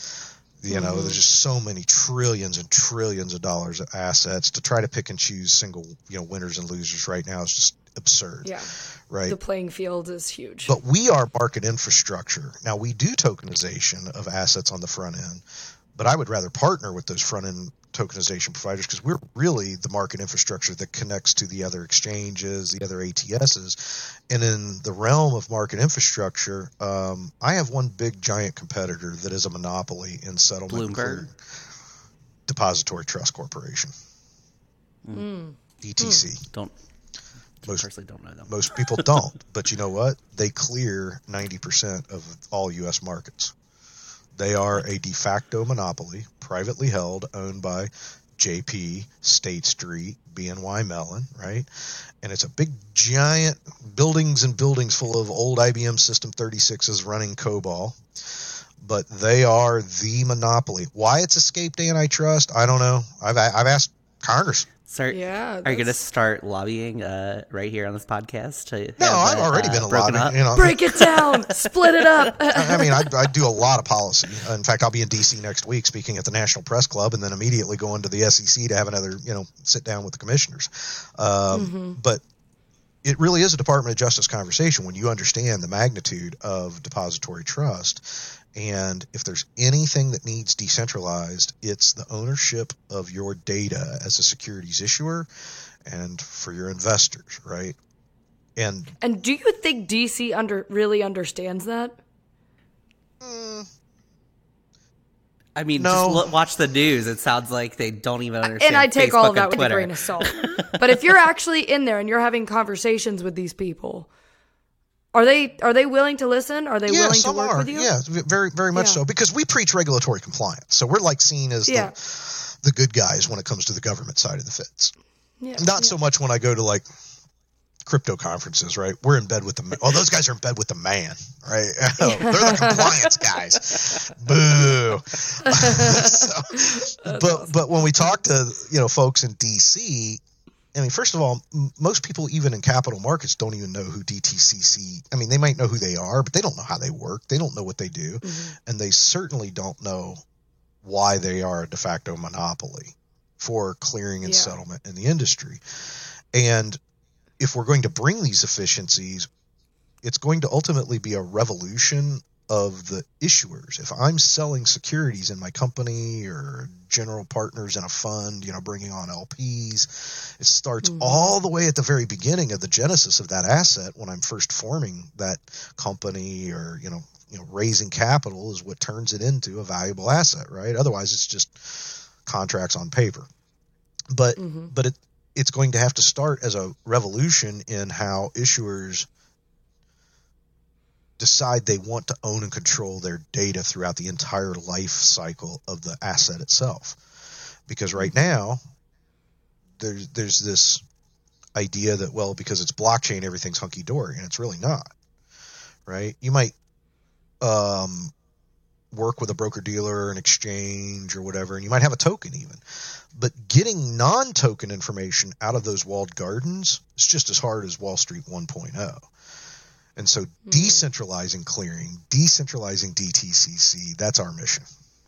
You know, there's just so many trillions and trillions of dollars of assets to try to pick and choose single, you know, winners and losers right now is just absurd. Yeah. Right. The playing field is huge. But we are market infrastructure. Now, we do tokenization of assets on the front end, but I would rather partner with those front end tokenization providers because we're really the market infrastructure that connects to the other exchanges, the other ATSs. And in the realm of market infrastructure, I have one big giant competitor that is a monopoly in settlement. Bloomberg? Depository Trust Corporation. DTC. Most personally don't know them. Most people don't. But you know what? They clear 90% of all U.S. markets. They are a de facto monopoly, privately held, owned by JP, State Street, BNY Mellon, right? And it's a big, giant buildings and buildings full of old IBM System 36s running COBOL. But they are the monopoly. Why it's escaped antitrust, I don't know. I've asked Congress. Sir, are you going to start lobbying right here on this podcast? I've already been a lobbyist. You know. Break it down. Split it up. I mean, I do a lot of policy. In fact, I'll be in D.C. next week speaking at the National Press Club and then immediately going to the SEC to have another, you know, sit down with the commissioners. But it really is a Department of Justice conversation when you understand the magnitude of depository trust. And if there's anything that needs decentralized, it's the ownership of your data as a securities issuer and for your investors, right? And do you think DC really understands that? I mean, just watch the news. It sounds like they don't even understand. And I take Facebook all of that with a grain of salt. But if you're actually in there and you're having conversations with these people, are they willing to listen? Are they willing to work with you? Yeah, very, very much so. Because we preach regulatory compliance, so we're like seen as the good guys when it comes to the government side of the fence. Yeah, not so much when I go to like crypto conferences, right? We're in bed with the those guys are in bed with the man, right? They're the compliance guys. Boo. But when we talk to folks in DC. I mean, first of all, most people even in capital markets don't even know who DTCC – I mean, they might know who they are, but they don't know how they work. They don't know what they do, and they certainly don't know why they are a de facto monopoly for clearing and settlement in the industry. And if we're going to bring these efficiencies, it's going to ultimately be a revolution of the issuers. If I'm selling securities in my company or general partners in a fund, bringing on LPs, it starts all the way at the very beginning of the genesis of that asset when I'm first forming that company or, raising capital is what turns it into a valuable asset, right? Otherwise, it's just contracts on paper. But but it's going to have to start as a revolution in how issuers decide they want to own and control their data throughout the entire life cycle of the asset itself. Because right now, there's this idea that, well, because it's blockchain, everything's hunky-dory, and it's really not, right? You might work with a broker-dealer, an exchange, or whatever, and you might have a token even. But getting non-token information out of those walled gardens is just as hard as Wall Street 1.0. And so decentralizing clearing, decentralizing DTCC, that's our mission.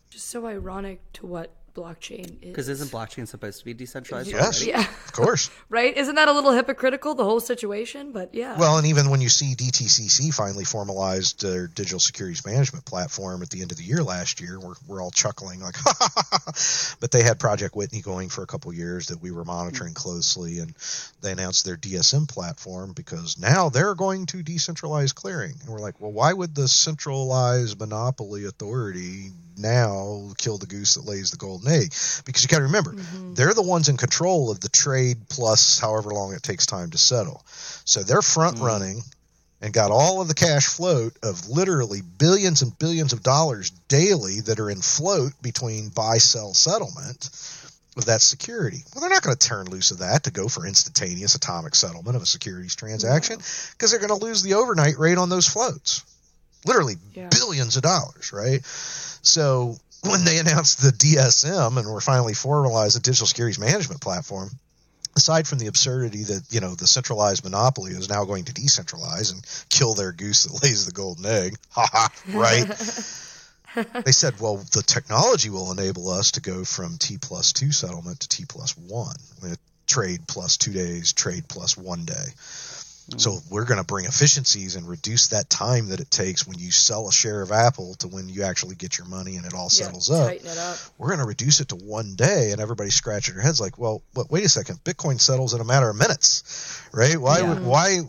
Just so ironic to what blockchain is. Because isn't blockchain supposed to be decentralized? Yes, yeah. Of course. Right? Isn't that a little hypocritical, the whole situation? But yeah. Well, and even when you see DTCC finally formalized their digital securities management platform at the end of the year last year, we're all chuckling like, ha, ha, ha, ha. But they had Project Whitney going for a couple of years that we were monitoring closely, and they announced their DSM platform because now they're going to decentralize clearing. And we're like, well, why would the centralized monopoly authority now kill the goose that lays the golden egg? Because you got to remember, they're the ones in control of the trade plus however long it takes time to settle. So they're front running and got all of the cash float of literally billions and billions of dollars daily that are in float between buy, sell, settlement of that security. Well, they're not going to turn loose of that to go for instantaneous atomic settlement of a securities transaction because they're going to lose the overnight rate on those floats. Literally billions of dollars, right? So when they announced the DSM and were finally formalized the digital securities management platform, aside from the absurdity that, the centralized monopoly is now going to decentralize and kill their goose that lays the golden egg, right? They said, well, the technology will enable us to go from T plus 2 settlement to T plus 1. Trade plus 2 days, trade plus 1 day. Mm-hmm. So we're going to bring efficiencies and reduce that time that it takes when you sell a share of Apple to when you actually get your money and it all settles up. We're going to reduce it to 1 day, and everybody's scratching their heads like, well, wait a second. Bitcoin settles in a matter of minutes, right? Why?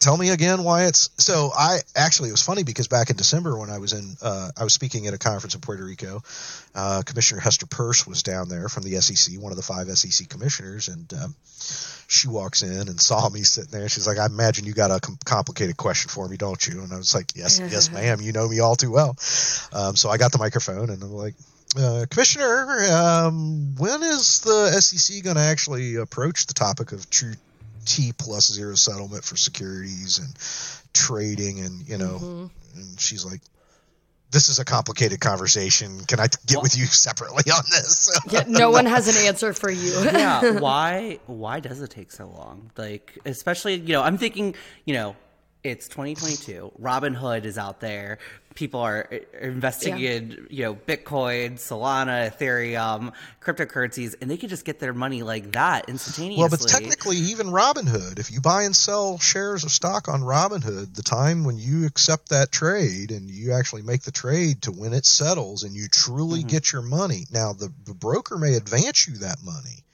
Tell me again why it's – so I – actually, it was funny because back in December when I was in I was speaking at a conference in Puerto Rico. Commissioner Hester Peirce was down there from the SEC, one of the 5 SEC commissioners, and she walks in and saw me sitting there. She's like, I imagine you got a complicated question for me, don't you? And I was like, yes, ma'am. You know me all too well. So I got the microphone and I'm like, Commissioner, when is the SEC going to actually approach the topic of true T plus 0 settlement for securities and trading? And, you know, and she's like, this is a complicated conversation. Can I get with you separately on this? Yeah, no one has an answer for you. Yeah. Why does it take so long? Like, especially, you know, I'm thinking, you know, it's 2022. Robinhood is out there. People are investing in, you know, Bitcoin, Solana, Ethereum, cryptocurrencies, and they can just get their money like that instantaneously. Well, but technically, even Robinhood, if you buy and sell shares of stock on Robinhood, the time when you accept that trade and you actually make the trade to when it settles and you truly get your money. Now, the broker may advance you that money,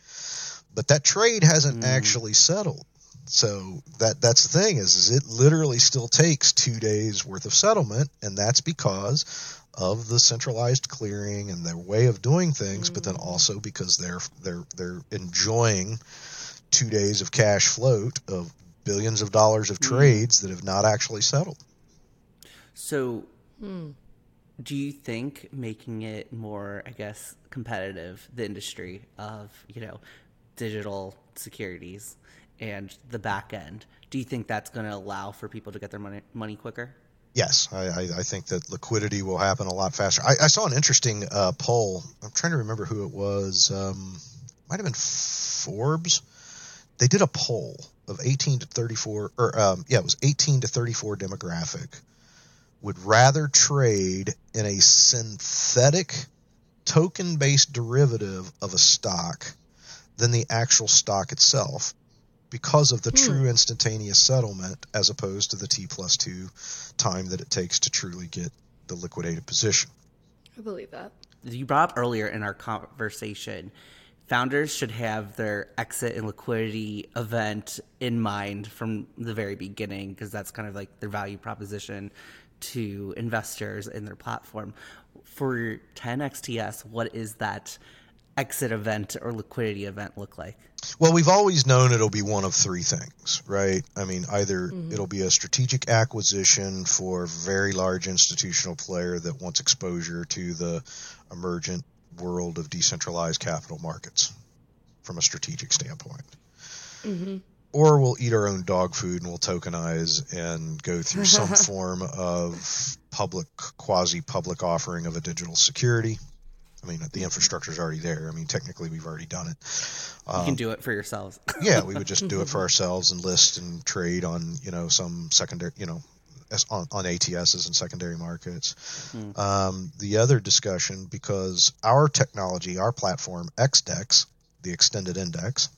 but that trade hasn't actually settled. So that's the thing is it literally still takes 2 days worth of settlement, and that's because of the centralized clearing and their way of doing things, but then also because they're enjoying 2 days of cash float of billions of dollars of trades that have not actually settled. So do you think making it more, I guess, competitive, the industry of, you know, digital securities and the back end, do you think that's going to allow for people to get their money quicker? Yes, I think that liquidity will happen a lot faster. I saw an interesting poll. I'm trying to remember who it was. Might have been Forbes. They did a poll of 18 to 34, or it was 18 to 34 demographic would rather trade in a synthetic token-based derivative of a stock than the actual stock itself, because of the true instantaneous settlement as opposed to the T plus 2 time that it takes to truly get the liquidated position. I believe that. You brought up earlier in our conversation, founders should have their exit and liquidity event in mind from the very beginning, because that's kind of like their value proposition to investors in their platform. For 10XTS, what is that exit event or liquidity event look like? Well, we've always known it'll be one of three things, right? I mean, either it'll be a strategic acquisition for a very large institutional player that wants exposure to the emergent world of decentralized capital markets from a strategic standpoint. Or we'll eat our own dog food and we'll tokenize and go through some form of public, quasi-public offering of a digital security. I mean, the infrastructure is already there. I mean, technically, we've already done it. You can do it for yourselves. We would just do it for ourselves and list and trade on, you know, some secondary, you know, on ATSs and secondary markets. The other discussion, because our technology, our platform, XDEX, the extended index,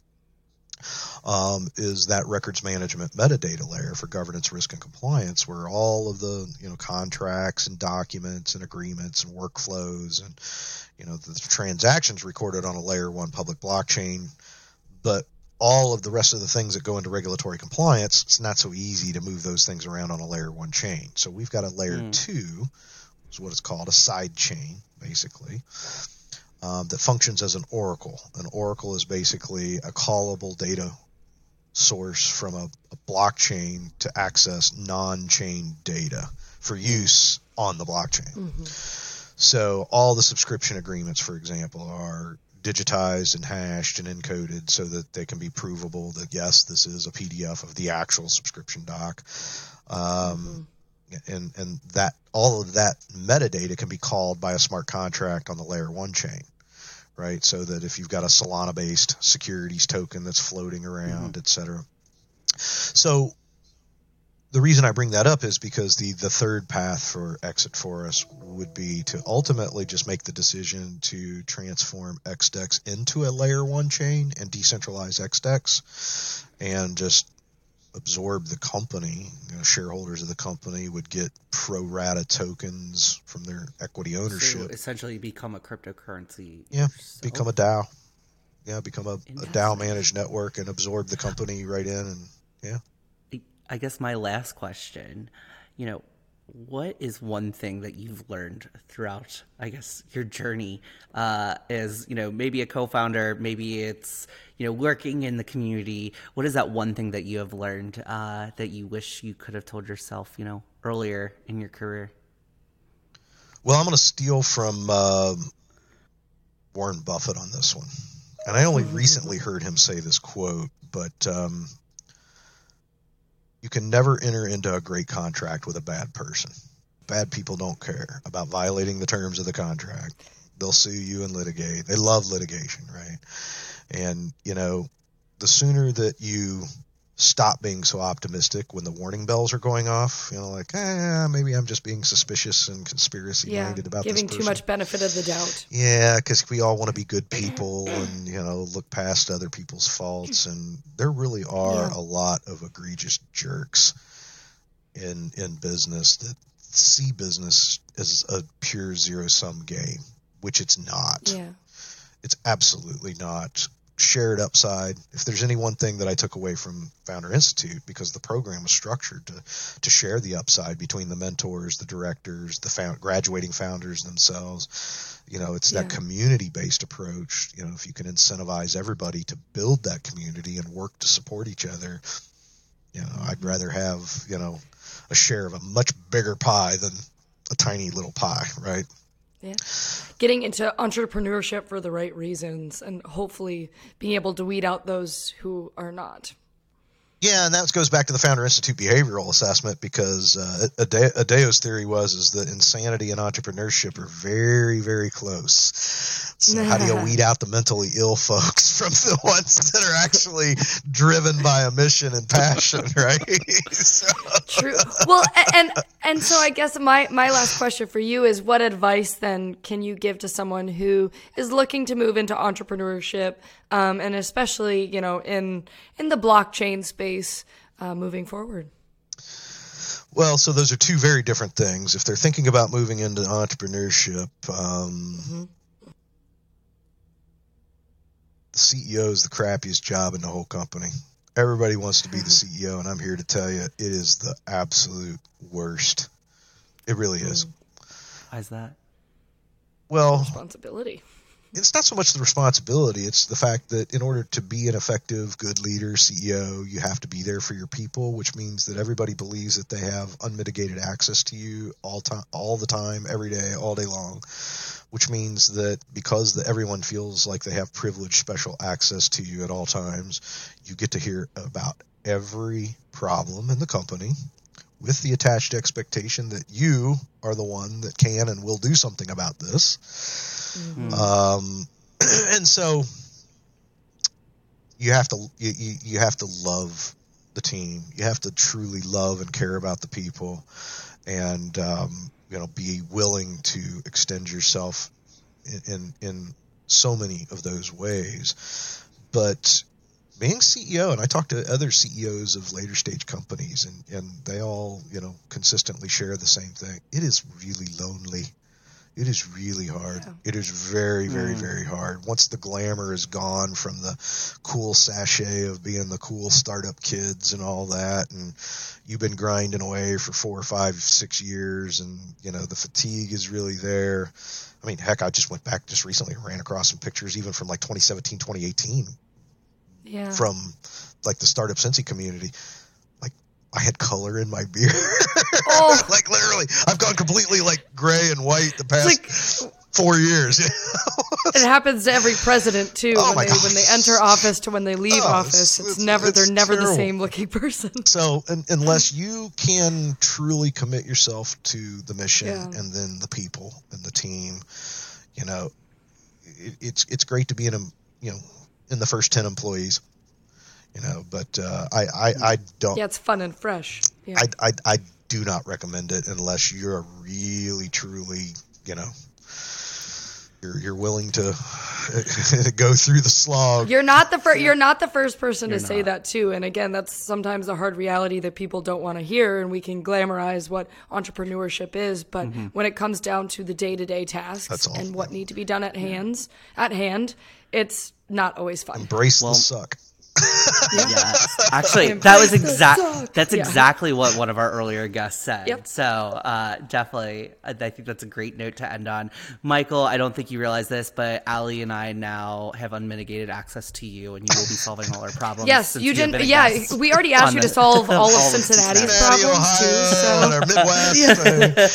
is that records management metadata layer for governance, risk, and compliance, where all of the, you know, contracts and documents and agreements and workflows and, you know, the transactions recorded on a layer 1 public blockchain, but all of the rest of the things that go into regulatory compliance, it's not so easy to move those things around on a layer 1 chain. So we've got a layer 2, is what it's called, a side chain, basically. That functions as an oracle. An oracle is basically a callable data source from a blockchain to access non-chain data for use on the blockchain. So all the subscription agreements, for example, are digitized and hashed and encoded so that they can be provable that, yes, this is a PDF of the actual subscription doc. And that all of that metadata can be called by a smart contract on the layer 1 chain, right? So that if you've got a Solana-based securities token that's floating around, et cetera. So the reason I bring that up is because the third path for exit for us would be to ultimately just make the decision to transform XDEX into a layer one chain and decentralize XDEX and just absorb the company. You know, shareholders of the company would get pro rata tokens from their equity ownership. So essentially become a cryptocurrency. Yeah, yourself. Become a DAO. Yeah, become a DAO managed network and absorb the company right in. And yeah. I guess my last question, you know, what is one thing that you've learned throughout, I guess, your journey as, you know, maybe a co-founder, maybe it's, you know, working in the community. What is that one thing that you have learned that you wish you could have told yourself, you know, earlier in your career? Well, I'm going to steal from Warren Buffett on this one. And I only recently heard him say this quote, but you can never enter into a great contract with a bad person. Bad people don't care about violating the terms of the contract. They'll sue you and litigate. They love litigation, right? And, you know, the sooner that you stop being so optimistic when the warning bells are going off, you know, like, maybe I'm just being suspicious and conspiracy-minded about this person. Giving too much benefit of the doubt. Yeah, because we all want to be good people and, you know, look past other people's faults. And there really are a lot of egregious jerks in business that see business as a pure zero-sum game, which it's not. Yeah. It's absolutely not. Shared upside. If there's any one thing that I took away from Founder Institute, because the program was structured to share the upside between the mentors, the directors, the graduating founders themselves, you know, it's that community-based approach. You know, if you can incentivize everybody to build that community and work to support each other, you know, I'd rather have, you know, a share of a much bigger pie than a tiny little pie, right? Yeah. Getting into entrepreneurship for the right reasons and hopefully being able to weed out those who are not. Yeah, and that goes back to the Founder Institute behavioral assessment, because Adeo's theory is that insanity and entrepreneurship are very, very close. So how do you weed out the mentally ill folks from the ones that are actually driven by a mission and passion, right? True. Well, and so I guess my last question for you is, what advice then can you give to someone who is looking to move into entrepreneurship, and especially, you know, in the blockchain space moving forward? Well, so those are two very different things. If they're thinking about moving into entrepreneurship, the CEO is the crappiest job in the whole company. Everybody wants to be the CEO, and I'm here to tell you it is the absolute worst. It really is. Why is that? Well, responsibility. It's not so much the responsibility. It's the fact that in order to be an effective, good leader, CEO, you have to be there for your people, which means that everybody believes that they have unmitigated access to you all the time, every day, all day long, which means that because everyone feels like they have privileged special access to you at all times, you get to hear about every problem in the company with the attached expectation that you are the one that can and will do something about this. And so you have to love the team. You have to truly love and care about the people, and you know, be willing to extend yourself in so many of those ways. But being CEO, and I talk to other CEOs of later stage companies, and they all, you know, consistently share the same thing. It is really lonely. It is really hard. Yeah. It is very, very, very hard. Once the glamour is gone from the cool sachet of being the cool startup kids and all that, and you've been grinding away for 4 or 5, 6 years, and, you know, the fatigue is really there. I mean, heck, I just went back just recently and ran across some pictures even from like 2017, 2018. Yeah. From like the startup Cincy community, like I had color in my beard. Oh. Like literally, I've gone completely like gray and white the past 4 years. It happens to every president too. Oh, when they enter office to when they leave office, they're never terrible. The same looking person. So unless you can truly commit yourself to the mission and then the people and the team, you know, it's great to be in the first 10 employees. you know. But I don't. Yeah, it's fun and fresh. Yeah. I do not recommend it unless you're a really truly, you know, you're willing to go through the slog. You're not the first person to say that too. And again, that's sometimes a hard reality that people don't want to hear, and we can glamorize what entrepreneurship is, but when it comes down to the day-to-day tasks and what need to be done at hand, it's not always fun. Embrace the suck. Yeah. Actually, that's exactly what one of our earlier guests said. Yep. So definitely, I think that's a great note to end on. Michael, I don't think you realize this, but Allie and I now have unmitigated access to you, and you will be solving all our problems. Yes, you didn't. Yeah, we already asked you to solve all of Cincinnati's problems too. So.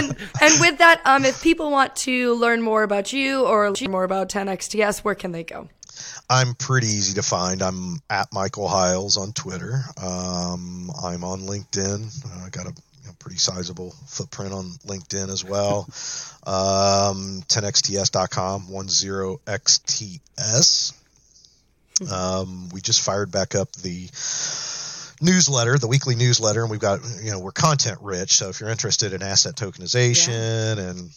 and with that, if people want to learn more about you or learn more about 10XTS, where can they go? I'm pretty easy to find. I'm at Michael Hiles on Twitter. I'm on LinkedIn. I got a pretty sizable footprint on LinkedIn as well. 10xts.com, 10xts. We just fired back up the newsletter, the weekly newsletter, and we've got, we're content rich. So if you're interested in asset tokenization and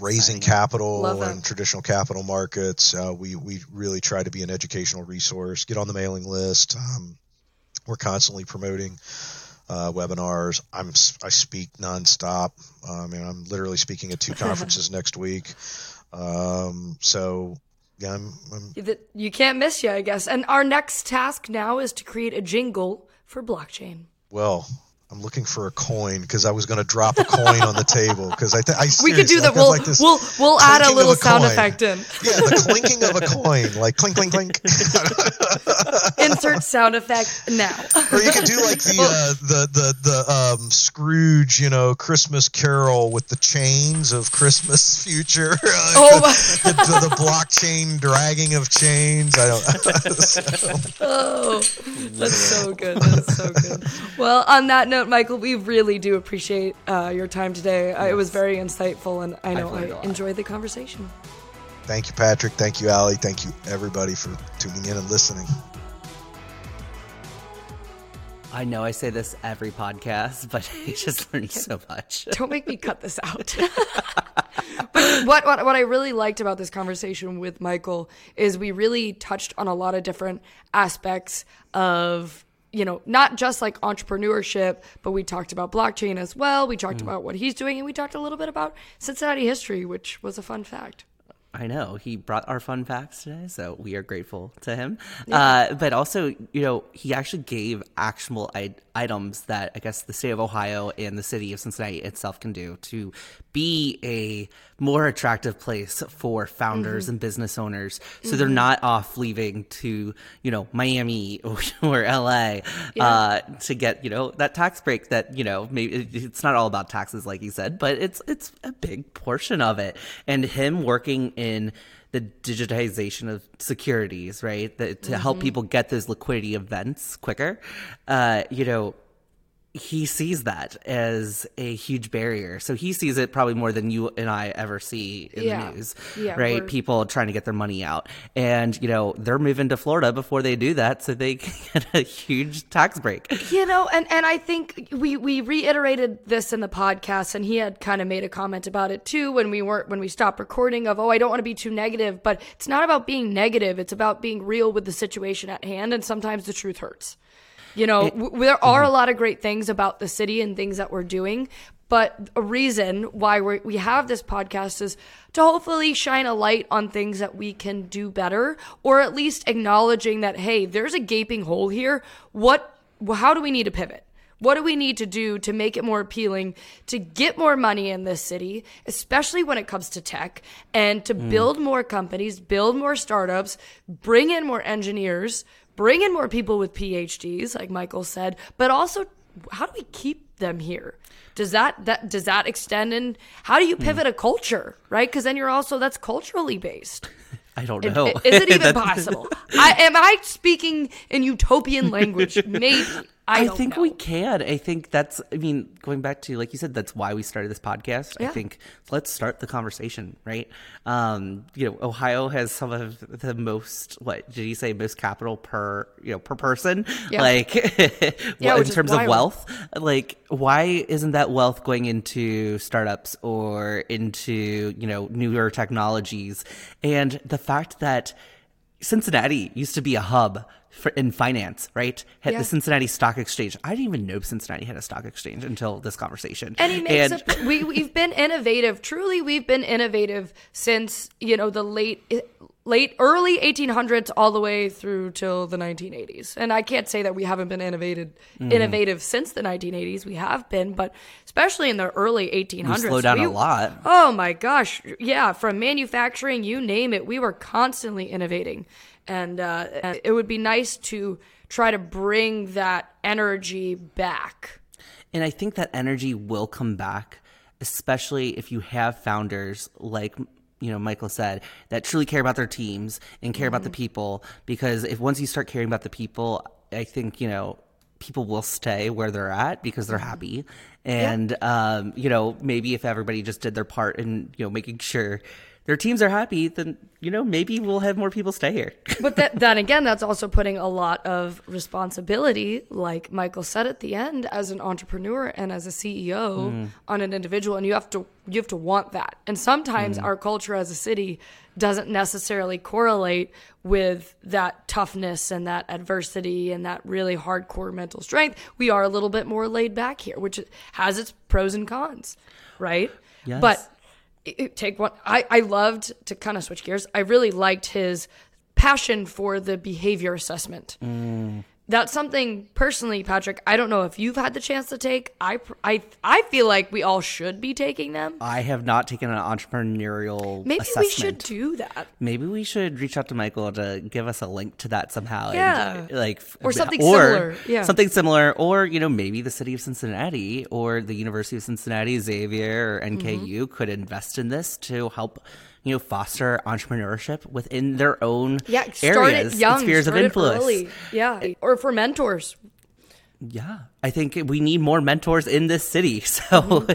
raising capital and traditional capital markets. We really try to be an educational resource. Get on the mailing list. We're constantly promoting webinars. I speak nonstop. I mean, I'm literally speaking at 2 conferences next week. You can't miss you, I guess. And our next task now is to create a jingle for blockchain. Well, I'm looking for a coin because I was going to drop a coin on the table because we could do that. We'll add a little sound effect in. Yeah, the clinking of a coin, like clink clink clink. Insert sound effect now. Or you could do like the Scrooge, Christmas Carol with the chains of Christmas future. The blockchain dragging of chains. I don't. That's so good. That's so good. Well, on that note, Michael, we really do appreciate your time today. Yes. It was very insightful, and I know I enjoyed the conversation. Thank you, Patrick. Thank you, Allie. Thank you, everybody, for tuning in and listening. I know I say this every podcast, but I just learned so much. Don't make me cut this out. But what I really liked about this conversation with Michael is we really touched on a lot of different aspects of not just like entrepreneurship, but we talked about blockchain as well. We talked about what he's doing, and we talked a little bit about Cincinnati history, which was a fun fact. I know. He brought our fun facts today, so we are grateful to him. Yeah. But also, he actually gave actionable items that I guess the state of Ohio and the city of Cincinnati itself can do to be a more attractive place for founders and business owners. So they're not off leaving to, Miami or LA to get, that tax break that, maybe it's not all about taxes, like he said, but it's a big portion of it. And him working in the digitization of securities, right? To help people get those liquidity events quicker, he sees that as a huge barrier. So he sees it probably more than you and I ever see in the news, right? People trying to get their money out. And, they're moving to Florida before they do that so they can get a huge tax break. And I think we reiterated this in the podcast, and he had kind of made a comment about it too when we stopped recording of, I don't want to be too negative, but it's not about being negative. It's about being real with the situation at hand. And sometimes the truth hurts. There are a lot of great things about the city and things that we're doing, but a reason why we have this podcast is to hopefully shine a light on things that we can do better, or at least acknowledging that, hey, there's a gaping hole here. How do we need to pivot? What do we need to do to make it more appealing to get more money in this city, especially when it comes to tech, and to build more companies, build more startups, bring in more engineers, bring in more people with PhDs, like Michael said, but also how do we keep them here? Does that extend, and how do you pivot a culture, right? Because then that's culturally based. I don't know. Is it even possible? Am I speaking in utopian language? Maybe. I think we can. I think that's, I mean, going back to, like you said, that's why we started this podcast. Yeah. I think let's start the conversation, right? You know, Ohio has some of the most, what did you say, most capital per, you know, per person, yeah. Like in terms of wealth. Like, why isn't that wealth going into startups or into, you know, newer technologies? And the fact that Cincinnati used to be a hub in finance, right? The Cincinnati Stock Exchange. I didn't even know Cincinnati had a stock exchange until this conversation. And we've been innovative. Truly, we've been innovative since, you know, the late early 1800s all the way through till the 1980s. And I can't say that we haven't been innovative since the 1980s. We have been, but especially in the early 1800s. We slowed down a lot. Oh my gosh. Yeah. From manufacturing, you name it, we were constantly innovating. And it would be nice to try to bring that energy back. And I think that energy will come back, especially if you have founders like, you know, Michael said, that truly care about their teams and care about the people. Because if once you start caring about the people, I think, you know, people will stay where they're at because they're happy. And, you know, maybe if everybody just did their part in, you know, making sure their teams are happy, then, you know, maybe we'll have more people stay here. But then again, that's also putting a lot of responsibility, like Michael said at the end, as an entrepreneur and as a CEO on an individual. And you have to want that. And sometimes our culture as a city doesn't necessarily correlate with that toughness and that adversity and that really hardcore mental strength. We are a little bit more laid back here, which has its pros and cons, right? Yes. But take one. I loved, to kind of switch gears, I really liked his passion for the behavior assessment. That's something personally, Patrick, I don't know if you've had the chance to take. I feel like we all should be taking them. I have not taken an entrepreneurial assessment. We should do that. Maybe we should reach out to Michael to give us a link to that somehow. Yeah. And, like, or something similar. Yeah. Something similar. Or, you know, maybe the city of Cincinnati or the University of Cincinnati, Xavier, or NKU could invest in this to help, you know, foster entrepreneurship within their own areas, young, spheres of influence. Early. Yeah, or for mentors. Yeah, I think we need more mentors in this city. So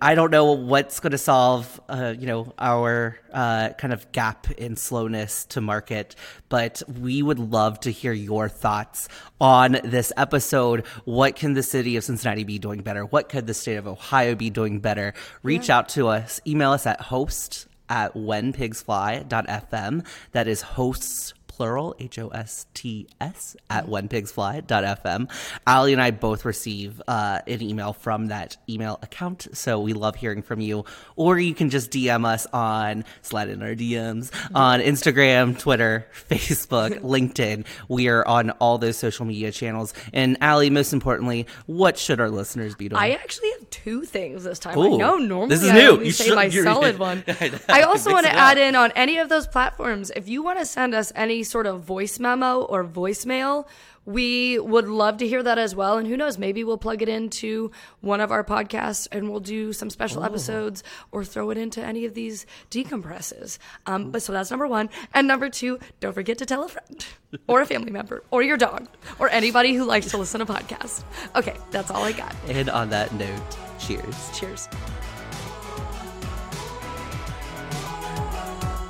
I don't know what's going to solve, you know, our kind of gap in slowness to market, but we would love to hear your thoughts on this episode. What can the city of Cincinnati be doing better? What could the state of Ohio be doing better? Reach out to us. Email us at hosts@whenpigsfly.fm. That is hosts, plural, HOSTS, at whenpigsfly.fm. Allie and I both receive an email from that email account, so we love hearing from you. Or you can just DM us on, slide in our DMs, on Instagram, Twitter, Facebook, LinkedIn. We are on all those social media channels. And Allie, most importantly, what should our listeners be doing? I actually have two things this time. Ooh, I know normally I always say my solid one. I also want to add in on any of those platforms. If you want to send us any sort of voice memo or voicemail, we would love to hear that as well. And who knows, maybe we'll plug it into one of our podcasts and we'll do some special episodes or throw it into any of these decompresses. But so that's number one. And number two, don't forget to tell a friend or a family member or your dog or anybody who likes to listen to podcasts. Okay, that's all I got. And on that note, cheers. Cheers.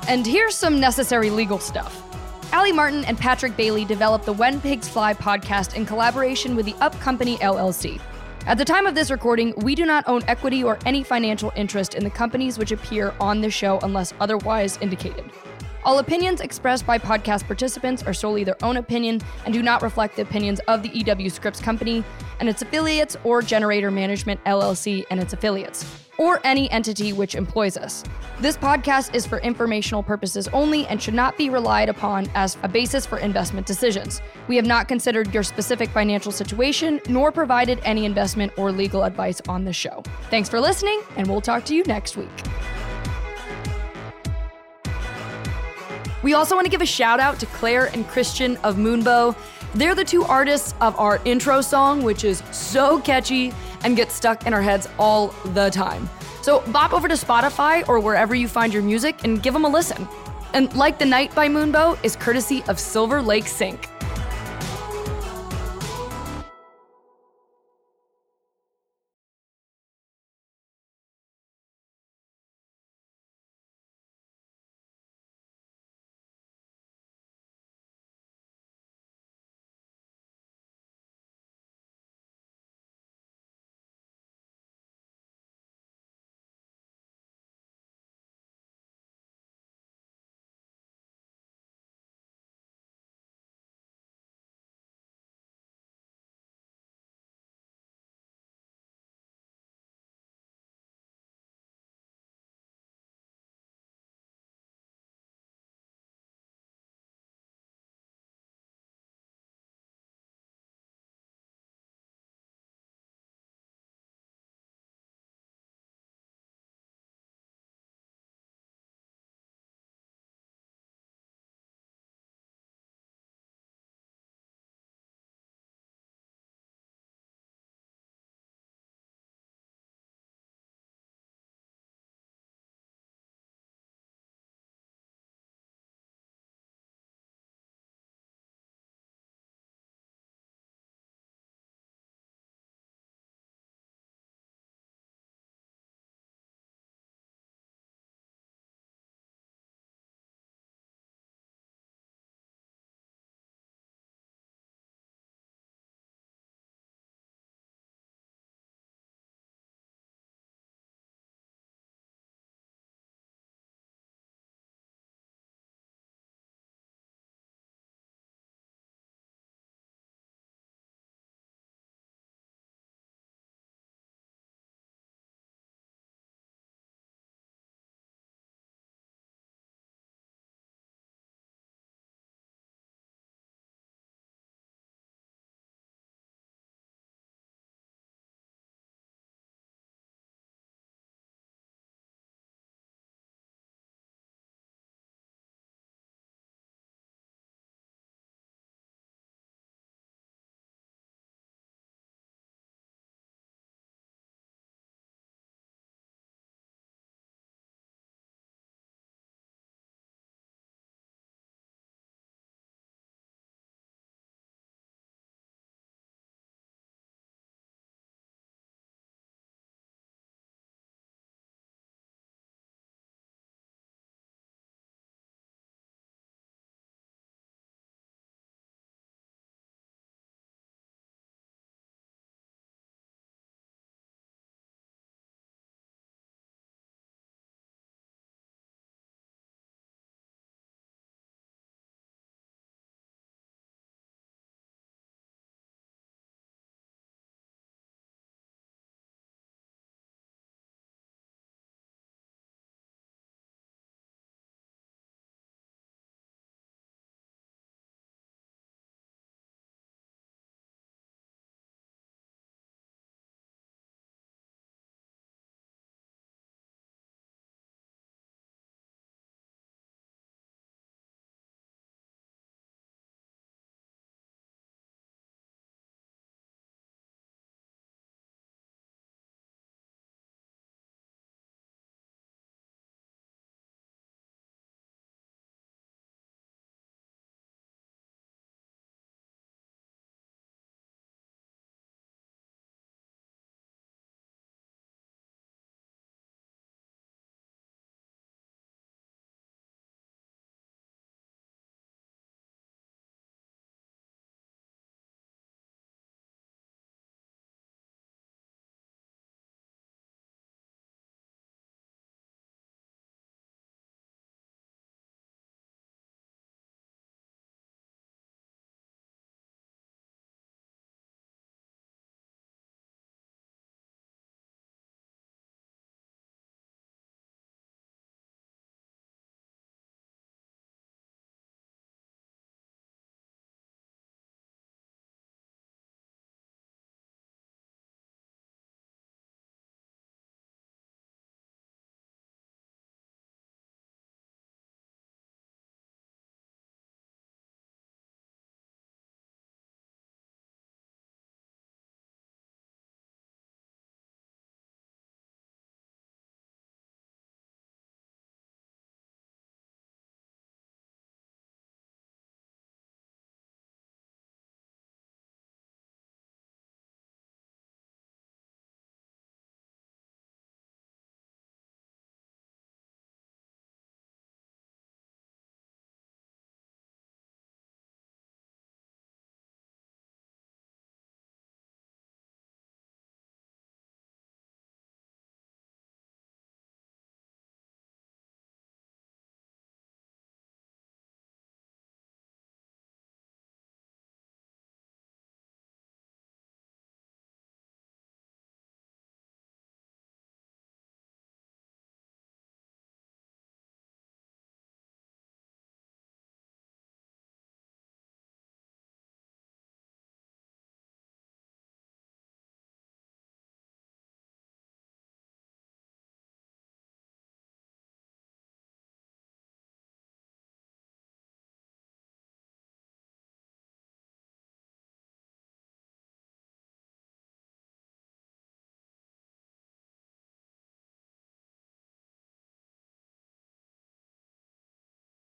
And here's some necessary legal stuff. Allie Martin and Patrick Bailey developed the When Pigs Fly podcast in collaboration with the Up Company, LLC. At the time of this recording, we do not own equity or any financial interest in the companies which appear on this show unless otherwise indicated. All opinions expressed by podcast participants are solely their own opinion and do not reflect the opinions of the EW Scripps Company and its affiliates or Generator Management, LLC and its affiliates, or any entity which employs us. This podcast is for informational purposes only and should not be relied upon as a basis for investment decisions. We have not considered your specific financial situation, nor provided any investment or legal advice on the show. Thanks for listening, and we'll talk to you next week. We also want to give a shout out to Claire and Christian of Moonbow. They're the two artists of our intro song, which is so catchy and gets stuck in our heads all the time. So bop over to Spotify or wherever you find your music and give them a listen. And Like the Night by Moonbow is courtesy of Silver Lake Sync.